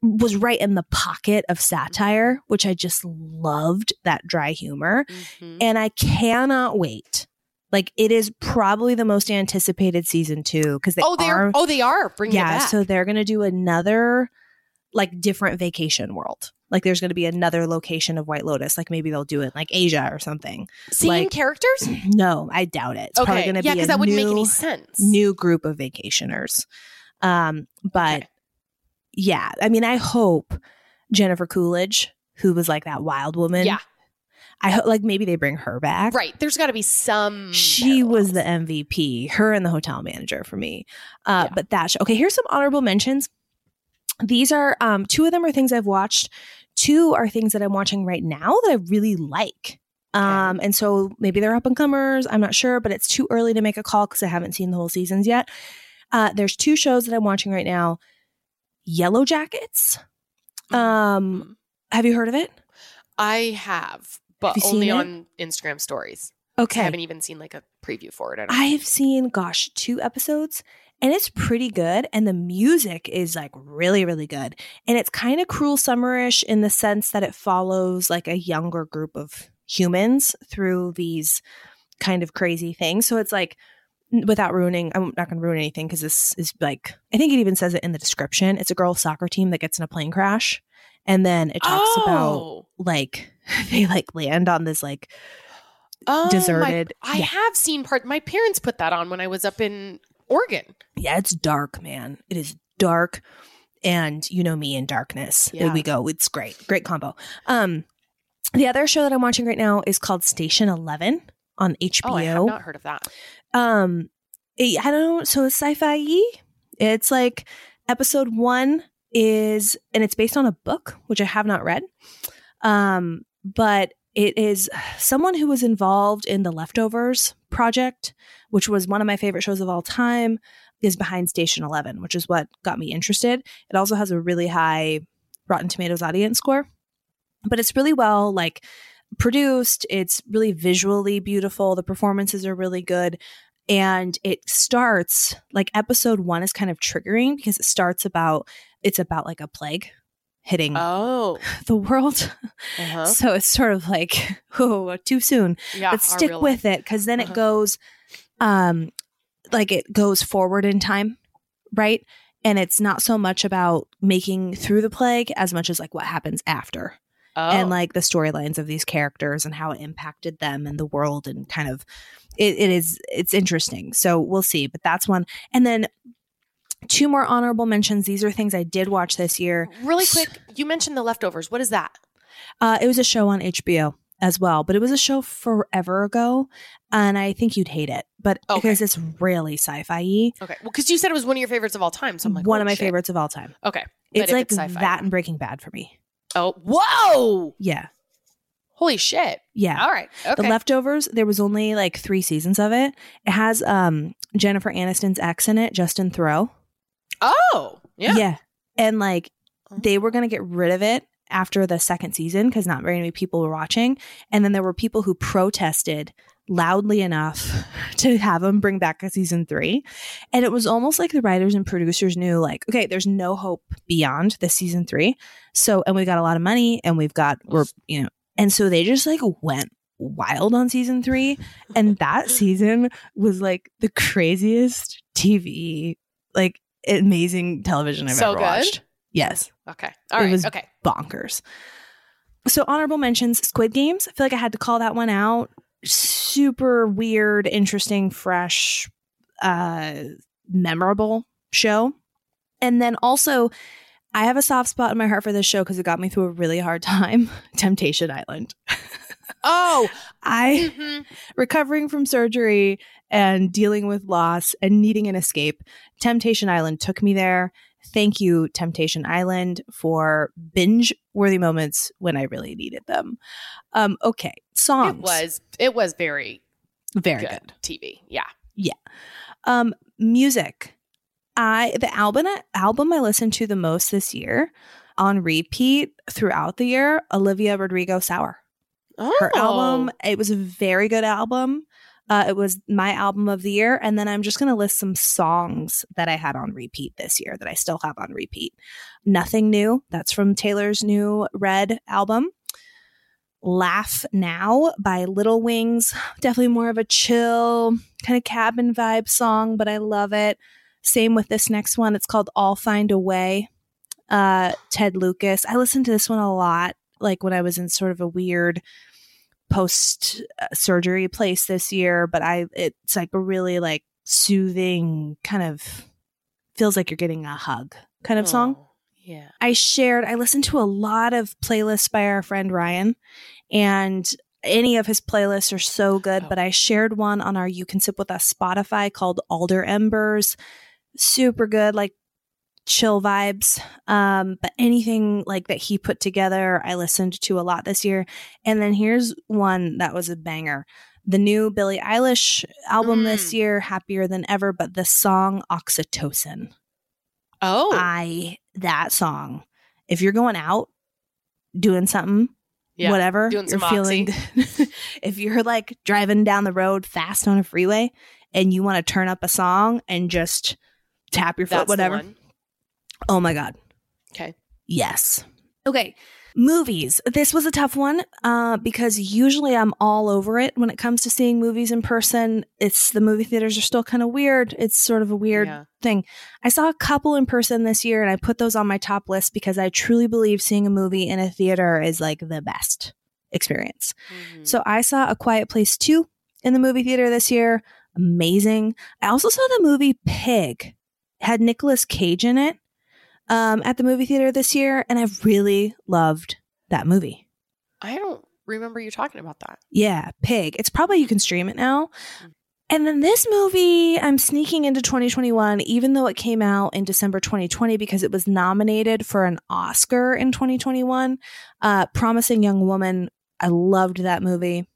was right in the pocket of satire, which I just loved that dry humor. Mm-hmm. And I cannot wait. Like it is probably the most anticipated season two because they oh, are. Oh, they are bringing yeah, it back. So they're going to do another like different vacation world. Like there's going to be another location of White Lotus. Like maybe they'll do it like Asia or something. Same like, characters? No, I doubt it. It's okay. probably going to yeah, be a that wouldn't new, make any sense. New group of vacationers. Um, but okay. yeah, I mean, I hope Jennifer Coolidge, who was like that wild woman. Yeah. I hope, like, maybe they bring her back. Right. There's got to be some. She was the M V P, her and the hotel manager for me. Uh, yeah. But that show. Okay, here's some honorable mentions. These are um, two of them are things I've watched. Two are things that I'm watching right now that I really like. Okay. Um, and so maybe they're up and comers. I'm not sure, but it's too early to make a call because I haven't seen the whole seasons yet. Uh, there's two shows that I'm watching right now. Yellow Jackets. Um, have you heard of it? I have. But only on Instagram stories. Okay. I haven't even seen like a preview for it. I don't I've know. seen, gosh, two episodes and it's pretty good. And the music is like really, really good. And it's kind of Cruel Summer-ish in the sense that it follows like a younger group of humans through these kind of crazy things. So it's like, without ruining, I'm not going to ruin anything because this is like, I think it even says it in the description. It's a girls' soccer team that gets in a plane crash. And then it talks oh. about like, they like land on this like oh, deserted. My, I yeah. have seen part. My parents put that on when I was up in Oregon. Yeah, it's dark, man. It is dark. And you know me in darkness. Yeah. There we go. It's great. Great combo. Um, the other show that I'm watching right now is called Station Eleven on H B O. Oh, I have not heard of that. Um, it, I don't know. So it's sci-fi-y. It's like episode one is, and it's based on a book, which I have not read. Um, but it is someone who was involved in The Leftovers project, which was one of my favorite shows of all time, is behind Station Eleven, which is what got me interested. It also has a really high Rotten Tomatoes audience score, but it's really well like produced. It's really visually beautiful. The performances are really good. And it starts like episode one is kind of triggering because it starts about, it's about like a plague hitting oh. the world. Uh-huh. So it's sort of like, oh, too soon. Yeah, but stick with life. It because then uh-huh. it goes um, like it goes forward in time. Right. And it's not so much about making through the plague as much as like what happens after. oh. and like the storylines of these characters and how it impacted them and the world, and kind of it, it is it's interesting. So we'll see. But that's one. And then two more honorable mentions. These are things I did watch this year. Really quick, you mentioned The Leftovers. What is that? Uh, it was a show on H B O as well, but it was a show forever ago, and I think you'd hate it, but okay. because it's really sci-fi-y. Okay. Well, because you said it was one of your favorites of all time, so I'm like, one of my shit. favorites of all time. Okay. But it's like it's that and Breaking Bad for me. Oh, whoa! Yeah. Holy shit. Yeah. All right. Okay. The Leftovers, there was only like three seasons of it. It has um, Jennifer Aniston's ex in it, Justin Theroux. Oh, yeah. Yeah. And like they were going to get rid of it after the second season because not very many people were watching. And then there were people who protested loudly enough to have them bring back a season three. And it was almost like the writers and producers knew like, okay, there's no hope beyond the season three. So, and we got a lot of money and we've got, we're, you know, and so they just like went wild on season three. And that season was like the craziest T V, like amazing television I've so ever good. watched. Yes. Okay. All right. It was okay. bonkers. So honorable mentions, Squid Games. I feel like I had to call that one out. Super weird, interesting, fresh, uh, memorable show. And then also, I have a soft spot in my heart for this show because it got me through a really hard time. Temptation Island. Oh, I mm-hmm. recovering from surgery and dealing with loss and needing an escape. Temptation Island took me there. Thank you, Temptation Island, for binge-worthy moments when I really needed them. Um, okay, songs. It was it was very, very good, good T V. Yeah, yeah. Um, music. I the album album I listened to the most this year, on repeat throughout the year, Olivia Rodrigo, Sour. Oh. Her album. It was a very good album. Uh, it was my album of the year. And then I'm just going to list some songs that I had on repeat this year that I still have on repeat. Nothing New. That's from Taylor's new Red album. Laugh Now by Little Wings. Definitely more of a chill kind of cabin vibe song, but I love it. Same with this next one. It's called I'll Find a Way. Uh, Ted Lucas. I listened to this one a lot, like when I was in sort of a weird post surgery place this year, but I it's like a really like soothing kind of feels like you're getting a hug kind of oh, song. Yeah. I shared I listened to a lot of playlists by our friend Ryan, and any of his playlists are so good, oh. but I shared one on our You Can Sip With Us Spotify called Alder Embers. Super good, like chill vibes, um but anything like that he put together I listened to a lot this year. And then here's one that was a banger, the new Billie Eilish album mm. this year, Happier Than Ever, but the song Oxytocin. Oh I that song, if you're going out doing something, yeah, whatever doing you're feeling if you're like driving down the road fast on a freeway and you want to turn up a song and just tap your foot, that's whatever. Oh, my God. Okay. Yes. Okay. Movies. This was a tough one uh, because usually I'm all over it when it comes to seeing movies in person. It's the movie theaters are still kind of weird. It's sort of a weird yeah. thing. I saw a couple in person this year, and I put those on my top list because I truly believe seeing a movie in a theater is like the best experience. Mm-hmm. So I saw A Quiet Place two in the movie theater this year. Amazing. I also saw the movie Pig. It had Nicolas Cage in it. Um, at the movie theater this year, and I really loved that movie. I don't remember you talking about that. Yeah, Pig. It's probably, you can stream it now. And then this movie, I'm sneaking into twenty twenty-one, even though it came out in December twenty twenty, because it was nominated for an Oscar in twenty twenty-one. Uh, Promising Young Woman. I loved that movie.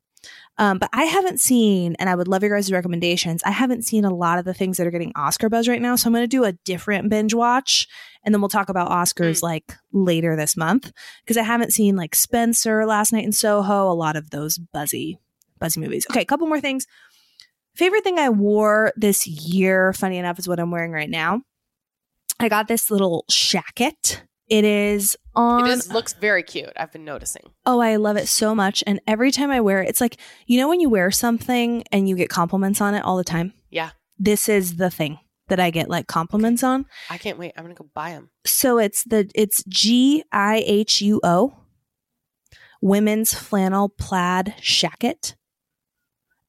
Um, but I haven't seen, and I would love your guys' recommendations, I haven't seen a lot of the things that are getting Oscar buzz right now. So I'm going to do a different binge watch, and then we'll talk about Oscars mm. like later this month, because I haven't seen like Spencer, Last Night in Soho, a lot of those buzzy, buzzy movies. Okay, a couple more things. Favorite thing I wore this year, funny enough, is what I'm wearing right now. I got this little shacket. It is on. It is, looks very cute. I've been noticing. Oh, I love it so much. And every time I wear it, it's like, you know, when you wear something and you get compliments on it all the time. Yeah. This is the thing that I get like compliments on. I can't wait. I'm going to go buy them. So it's the, it's G I H U O. women's flannel plaid shacket.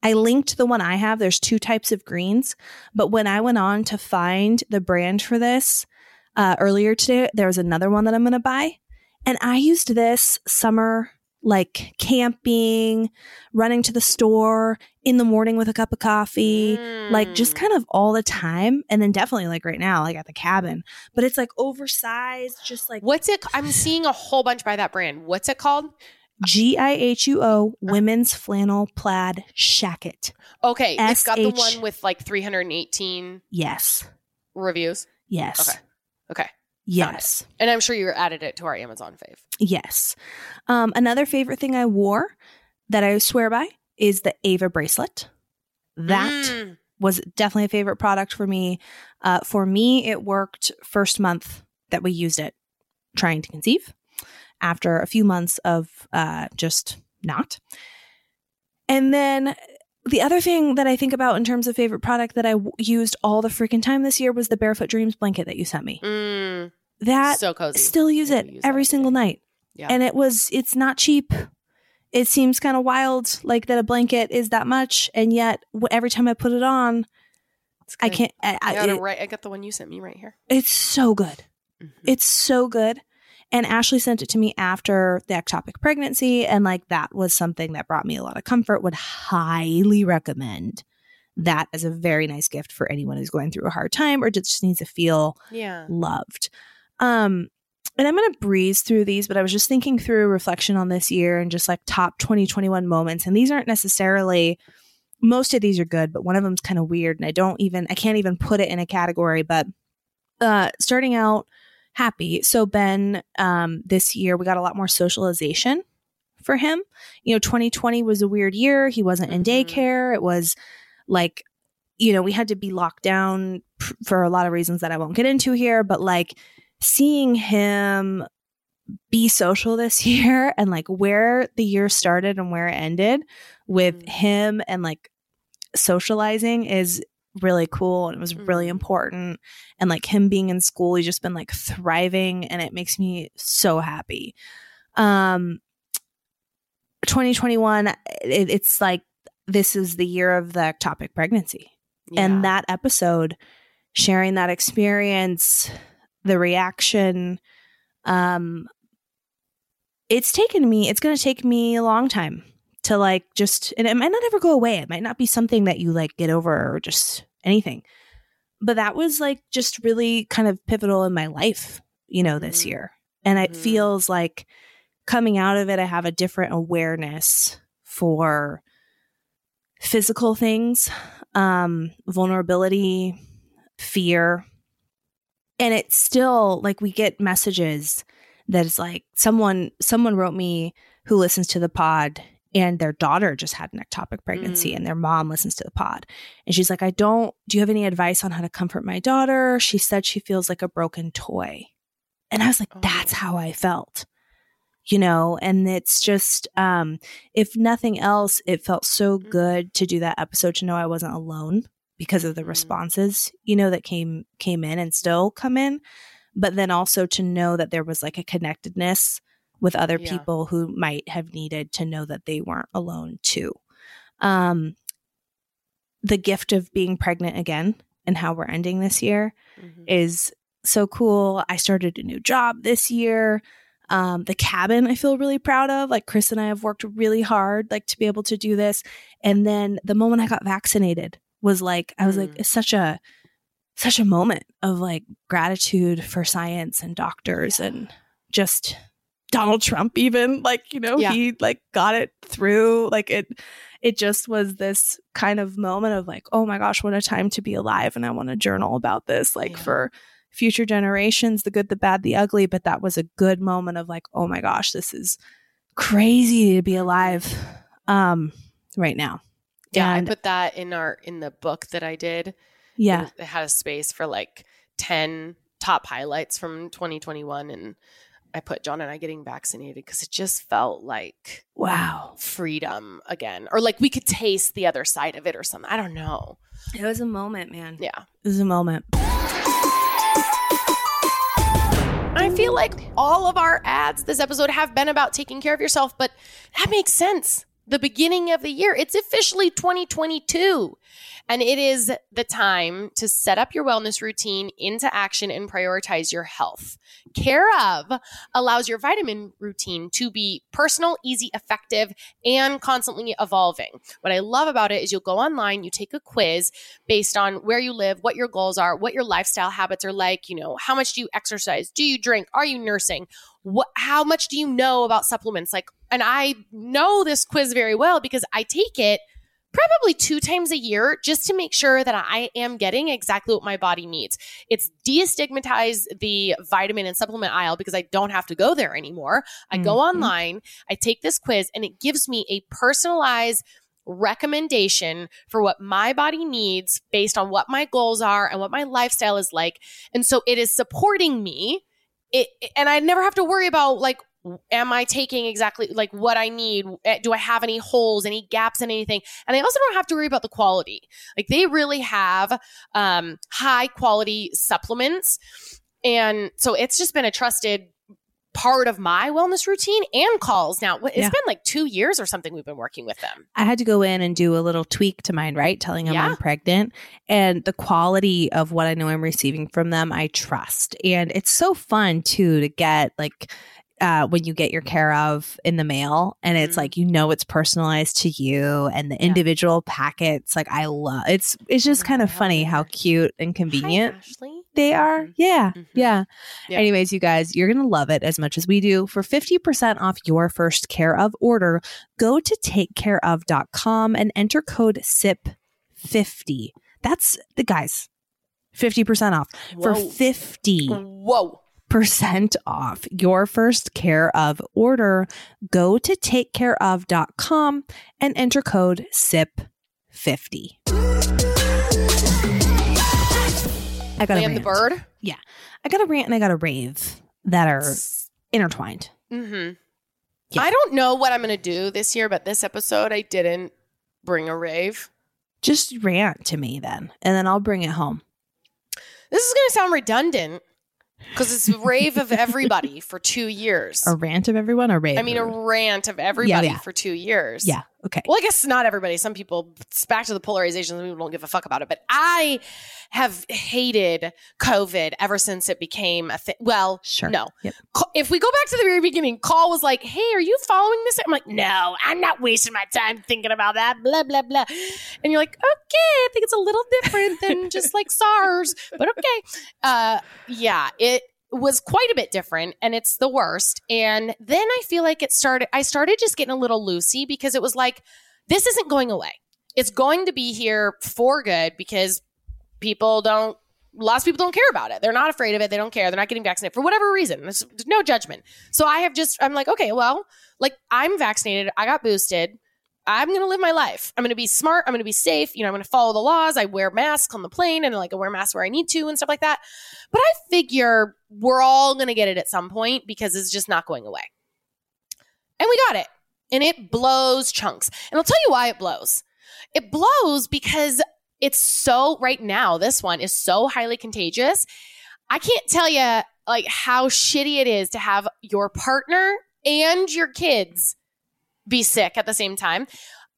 I linked the one I have. There's two types of greens. But when I went on to find the brand for this uh, earlier today, there was another one that I'm going to buy. And I used this summer, like camping, running to the store in the morning with a cup of coffee, mm. like just kind of all the time. And then definitely like right now, like at the cabin, but it's like oversized, just like. What's it? I'm seeing a whole bunch by that brand. What's it called? G I H U O, women's flannel plaid shacket. Okay. S H- it's got the one with like three hundred eighteen. Yes. Reviews. Yes. Okay. Okay. Yes. And I'm sure you added it to our Amazon fave. Yes. Um, another favorite thing I wore that I swear by is the Ava bracelet. That mm. was definitely a favorite product for me. Uh, for me, it worked first month that we used it trying to conceive after a few months of uh, just not. And then the other thing that I think about in terms of favorite product that I w- used all the freaking time this year was the Barefoot Dreams blanket that you sent me. Mm, that so cozy. Still use it use every single day. Night. Yeah. And it was, it's not cheap. It seems kind of wild, like that a blanket is that much. And yet w- every time I put it on, I can't. I, I, got it, right, I got the one you sent me right here. It's so good. Mm-hmm. It's so good. And Ashley sent it to me after the ectopic pregnancy. And like that was something that brought me a lot of comfort. Would highly recommend that as a very nice gift for anyone who's going through a hard time or just needs to feel yeah. loved. Um, and I'm going to breeze through these, but I was just thinking through reflection on this year and just like top twenty twenty-one moments. And these aren't necessarily, most of these are good, but one of them's kind of weird. And I don't even, I can't even put it in a category, but uh, starting out, happy. So Ben, um, this year we got a lot more socialization for him. You know, twenty twenty was a weird year. He wasn't in daycare. It was like, you know, we had to be locked down p- for a lot of reasons that I won't get into here. But like seeing him be social this year and like where the year started and where it ended with mm-hmm. him and like socializing is really cool, and it was really important. And like him being in school, he's just been like thriving, and it makes me so happy. Um, twenty twenty-one, it, it's like this is the year of the ectopic pregnancy, yeah. and that episode, sharing that experience, the reaction. Um, it's taken me. It's going to take me a long time to like just, and it might not ever go away. It might not be something that you like get over or just anything. But that was like just really kind of pivotal in my life, you know, mm-hmm. this year. And mm-hmm. it feels like coming out of it, I have a different awareness for physical things, um, vulnerability, fear. And it's still like we get messages that it's like someone, someone wrote me who listens to the pod, and their daughter just had an ectopic pregnancy mm. and their mom listens to the pod. And she's like, I don't, do you have any advice on how to comfort my daughter? She said she feels like a broken toy. And I was like, oh. that's how I felt, you know? And it's just, um, if nothing else, it felt so good to do that episode, to know I wasn't alone because of the responses, you know, that came, came in and still come in. But then also to know that there was like a connectedness with other yeah. people who might have needed to know that they weren't alone too. Um, the gift of being pregnant again and how we're ending this year mm-hmm. is so cool. I started a new job this year. Um, the cabin I feel really proud of. Like Chris and I have worked really hard like to be able to do this. And then the moment I got vaccinated was like, I was mm-hmm. like, it's such a, such a moment of like gratitude for science and doctors yeah. and just Donald Trump even, like, you know, yeah. he like got it through, like it, it just was this kind of moment of like, oh my gosh, what a time to be alive. And I want to journal about this, like yeah. for future generations, the good, the bad, the ugly. But that was a good moment of like, oh my gosh, this is crazy to be alive um, right now. Yeah. And I put that in our, in the book that I did. Yeah. It had a space for like ten top highlights from twenty twenty-one. And I put John and I getting vaccinated because it just felt like, wow, freedom again. Or like we could taste the other side of it or something. I don't know. It was a moment, man. Yeah. It was a moment. I feel feel like all of our ads this episode have been about taking care of yourself, but that makes sense. The beginning of the year, it's officially twenty twenty-two. And it is the time to set up your wellness routine into action and prioritize your health. Care Of allows your vitamin routine to be personal, easy, effective, and constantly evolving. What I love about it is you'll go online, you take a quiz based on where you live, what your goals are, what your lifestyle habits are like, you know, how much do you exercise? Do you drink? Are you nursing? What, how much do you know about supplements? Like, and I know this quiz very well because I take it probably two times a year just to make sure that I am getting exactly what my body needs. It's destigmatized the vitamin and supplement aisle because I don't have to go there anymore. I mm-hmm. go online, I take this quiz, and it gives me a personalized recommendation for what my body needs based on what my goals are and what my lifestyle is like. And so it is supporting me. It, and I never have to worry about like, am I taking exactly like what I need? Do I have any holes, any gaps in anything? And I also don't have to worry about the quality. Like they really have um, high quality supplements. And so it's just been a trusted part of my wellness routine and calls. Now, it's yeah. been like two years or something we've been working with them. I had to go in and do a little tweak to mine, right? Telling them yeah. I'm pregnant. And the quality of what I know I'm receiving from them, I trust. And it's so fun too to get like, Uh, when you get your Care Of in the mail and it's mm-hmm. like, you know, it's personalized to you and the yeah. individual packets. Like I love, it's, it's just oh, kind of funny how cute and convenient Hi, they are. Yeah. Mm-hmm. Yeah. Yeah. Anyways, you guys, you're going to love it as much as we do. For fifty percent off your first Care Of order, go to take care of dot com and enter code S I P fifty. That's the guys, fifty percent off Whoa. for fifty. Whoa. Percent off your first Care Of order. Go to take care of dot com and enter code S I P fifty. I got a rant. The bird? Yeah. I got a rant and I got a rave that are intertwined. Mm-hmm. Yeah. I don't know what I'm going to do this year, but this episode I didn't bring a rave. Just rant to me then, and then I'll bring it home. This is going to sound redundant. Because it's a rave of everybody for two years. A rant of everyone? A rave? I mean, a rant of everybody yeah, yeah. for two years. Yeah. Okay. Well, I guess not everybody. Some people, it's back to the polarization, some people don't give a fuck about it. But I have hated COVID ever since it became a thing. Well, sure. no. Yep. If we go back to the very beginning, Call was like, hey, are you following this? I'm like, no, I'm not wasting my time thinking about that, blah, blah, blah. And you're like, okay, I think it's a little different than just like SARS, but okay. Uh, yeah, it was quite a bit different and it's the worst. And then I feel like it started, I started just getting a little loosey because it was like, this isn't going away. It's going to be here for good because people don't, lots of people don't care about it. They're not afraid of it. They don't care. They're not getting vaccinated for whatever reason. There's no judgment. So I have just, I'm like, okay, well, like I'm vaccinated. I got boosted. I'm going to live my life. I'm going to be smart. I'm going to be safe. You know, I'm going to follow the laws. I wear masks on the plane and like I wear masks where I need to and stuff like that. But I figure we're all going to get it at some point because it's just not going away. And we got it. And it blows chunks. And I'll tell you why it blows. It blows because it's so right now, this one is so highly contagious. I can't tell you like how shitty it is to have your partner and your kids be sick at the same time.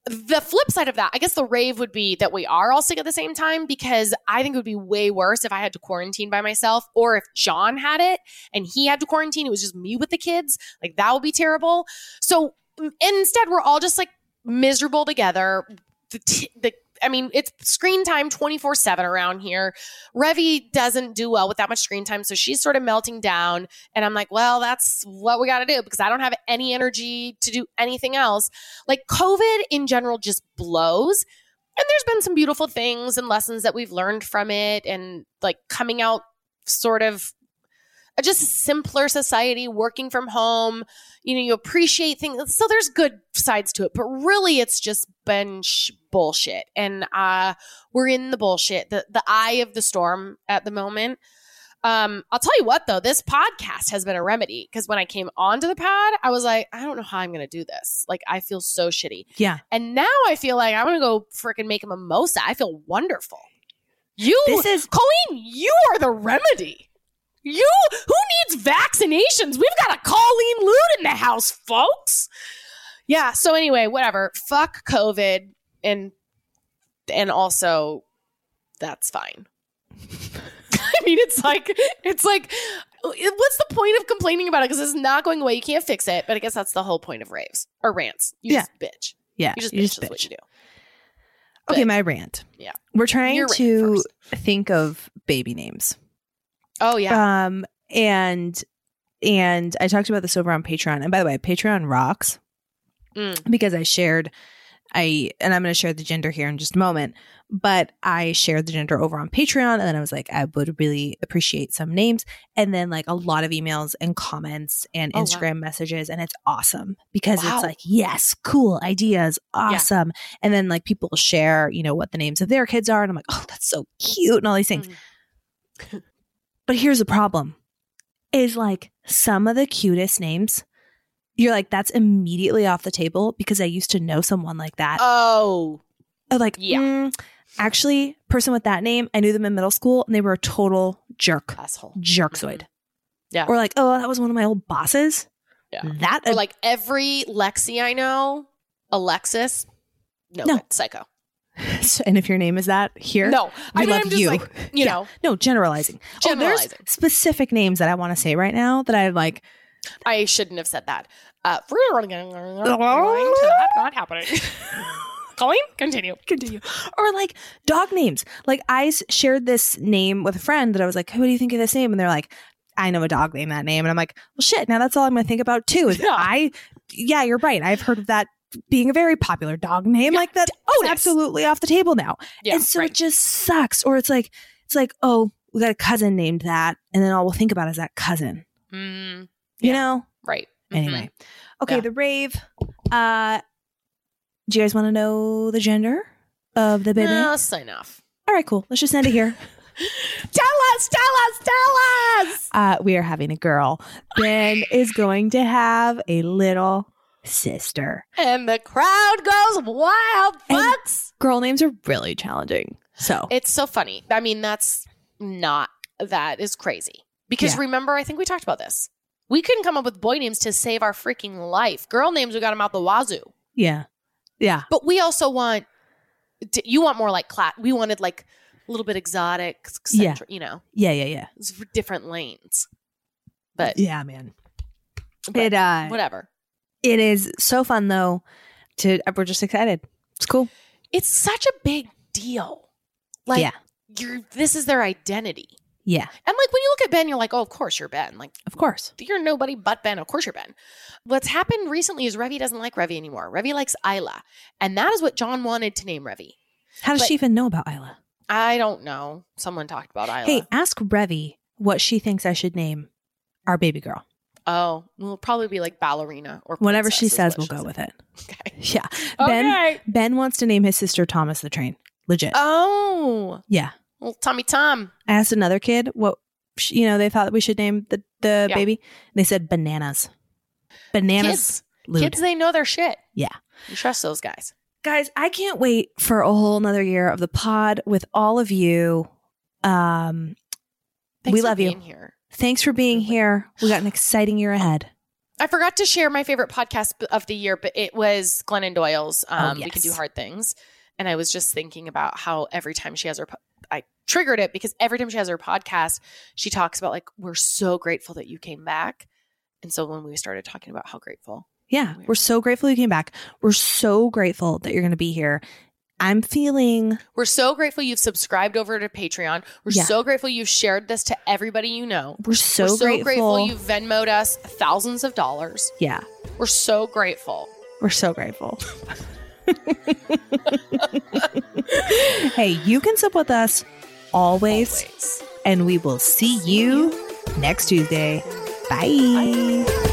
The flip side of that, I guess the rave would be that we are all sick at the same time because I think it would be way worse if I had to quarantine by myself or if John had it and he had to quarantine. It was just me with the kids. Like that would be terrible. So instead, we're all just like miserable together. The, t- the I mean, it's screen time twenty-four seven around here. Revy doesn't do well with that much screen time. So she's sort of melting down. And I'm like, well, that's what we got to do because I don't have any energy to do anything else. Like COVID in general just blows. And there's been some beautiful things and lessons that we've learned from it and like coming out sort of just a simpler society, working from home. You know, you appreciate things. So there's good sides to it, but really it's just been sh- bullshit. And uh, we're in the bullshit, the, the eye of the storm at the moment. Um, I'll tell you what, though, this podcast has been a remedy because when I came onto the pod, I was like, I don't know how I'm going to do this. Like, I feel so shitty. Yeah. And now I feel like I'm going to go freaking make a mimosa. I feel wonderful. You, this is- Colleen, you are the remedy. You, who needs vaccinations? We've got a Colleen Lute in the house, folks. Yeah. So anyway, whatever. Fuck COVID. And, and also that's fine. I mean, it's like, it's like, what's the point of complaining about it? Because it's not going away. You can't fix it. But I guess that's the whole point of raves or rants. You yeah. just bitch. Yeah. You just you bitch. Just bitch. That's what you do. But, okay, my rant. Yeah. We're trying to think of baby names. Oh, yeah. Um, and and I talked about this over on Patreon. And by the way, Patreon rocks mm. because I shared, I and I'm going to share the gender here in just a moment, but I shared the gender over on Patreon. And then I was like, I would really appreciate some names. And then like a lot of emails and comments and oh, Instagram wow. messages. And it's awesome because wow. it's like, yes, cool ideas. Awesome. Yeah. And then like people share, you know, what the names of their kids are. And I'm like, oh, that's so cute. And all these things. Mm. But here's the problem is like some of the cutest names, you're like, that's immediately off the table because I used to know someone like that. Oh, like, yeah, mm, actually person with that name. I knew them in middle school and they were a total jerk, asshole, jerksoid. Mm-hmm. Yeah. Or like, oh, that was one of my old bosses. Yeah. That or like every Lexi I know, Alexis. No, no. Psycho. And if your name is that here, no, we I mean, love I'm just you. Like, you yeah. know, no generalizing. generalizing. Oh, there's specific names that I want to say right now that I like. I shouldn't have said that. Uh, not happening. Colleen, continue, continue. Or like dog names. Like I shared this name with a friend that I was like, hey, "What do you think of this name?" And they're like, "I know a dog named that name." And I'm like, "Well, shit. Now that's all I'm going to think about too." Is yeah. I, yeah, you're right. I've heard of that being a very popular dog name yeah. like that. Oh, yes. Absolutely off the table now. Yeah, and so right. it just sucks. Or it's like, it's like, oh, we got a cousin named that. And then all we'll think about is that cousin, mm, yeah. you know? Right. Anyway. Mm-hmm. Okay. Yeah. The rave. Uh, do you guys want to know the gender of the baby? No, that's enough. All right, cool. Let's just end it here. Tell us, tell us, tell us. Uh, we are having a girl. Ben is going to have a little sister and the crowd goes wild, fucks. Girl names are really challenging, so it's so funny. I mean, that's not that is crazy because yeah. remember, I think we talked about this. We couldn't come up with boy names to save our freaking life. Girl names, we got them out the wazoo. Yeah, yeah. But we also want you want more like cla- we wanted like a little bit exotic, eccentric, yeah. you know, yeah, yeah, yeah. It's different lanes, but yeah, man. But it uh, whatever. It is so fun, though. To we're just excited. It's cool. It's such a big deal. Like, yeah. you're, this is their identity. Yeah. And, like, when you look at Ben, you're like, oh, of course you're Ben. Like, of course. You're nobody but Ben. Of course you're Ben. What's happened recently is Revy doesn't like Revy anymore. Revy likes Isla. And that is what John wanted to name Revy. How does but she even know about Isla? I don't know. Someone talked about Isla. Hey, ask Revy what she thinks I should name our baby girl. Oh, we'll probably be like ballerina or whatever she says. We'll go with it. Okay. Yeah. Okay. Ben Ben wants to name his sister Thomas the Train. Legit. Oh. Yeah. Well, Tommy Tom. I asked another kid what you know they thought we should name the the yeah. baby. They said bananas. Bananas. Kids. Kids, they know their shit. Yeah. You trust those guys. Guys, I can't wait for a whole another year of the pod with all of you. Um, Thanks we for love being you. Here. Thanks for being here. We got an exciting year ahead. I forgot to share my favorite podcast of the year, but it was Glennon Doyle's um, oh, yes. We Can Do Hard Things. And I was just thinking about how every time she has her po- – I triggered it because every time she has her podcast, she talks about like, we're so grateful that you came back. And so when we started talking about how grateful. Yeah. We were. We're so grateful you came back. We're so grateful that you're going to be here. I'm feeling. We're so grateful you've subscribed over to Patreon. We're yeah. so grateful you've shared this to everybody you know. We're so, We're so grateful. grateful you've Venmo'd us thousands of dollars. Yeah. We're so grateful. We're so grateful. Hey, you can sip with us always, always. And we will see, see you, you next Tuesday. Bye. Bye.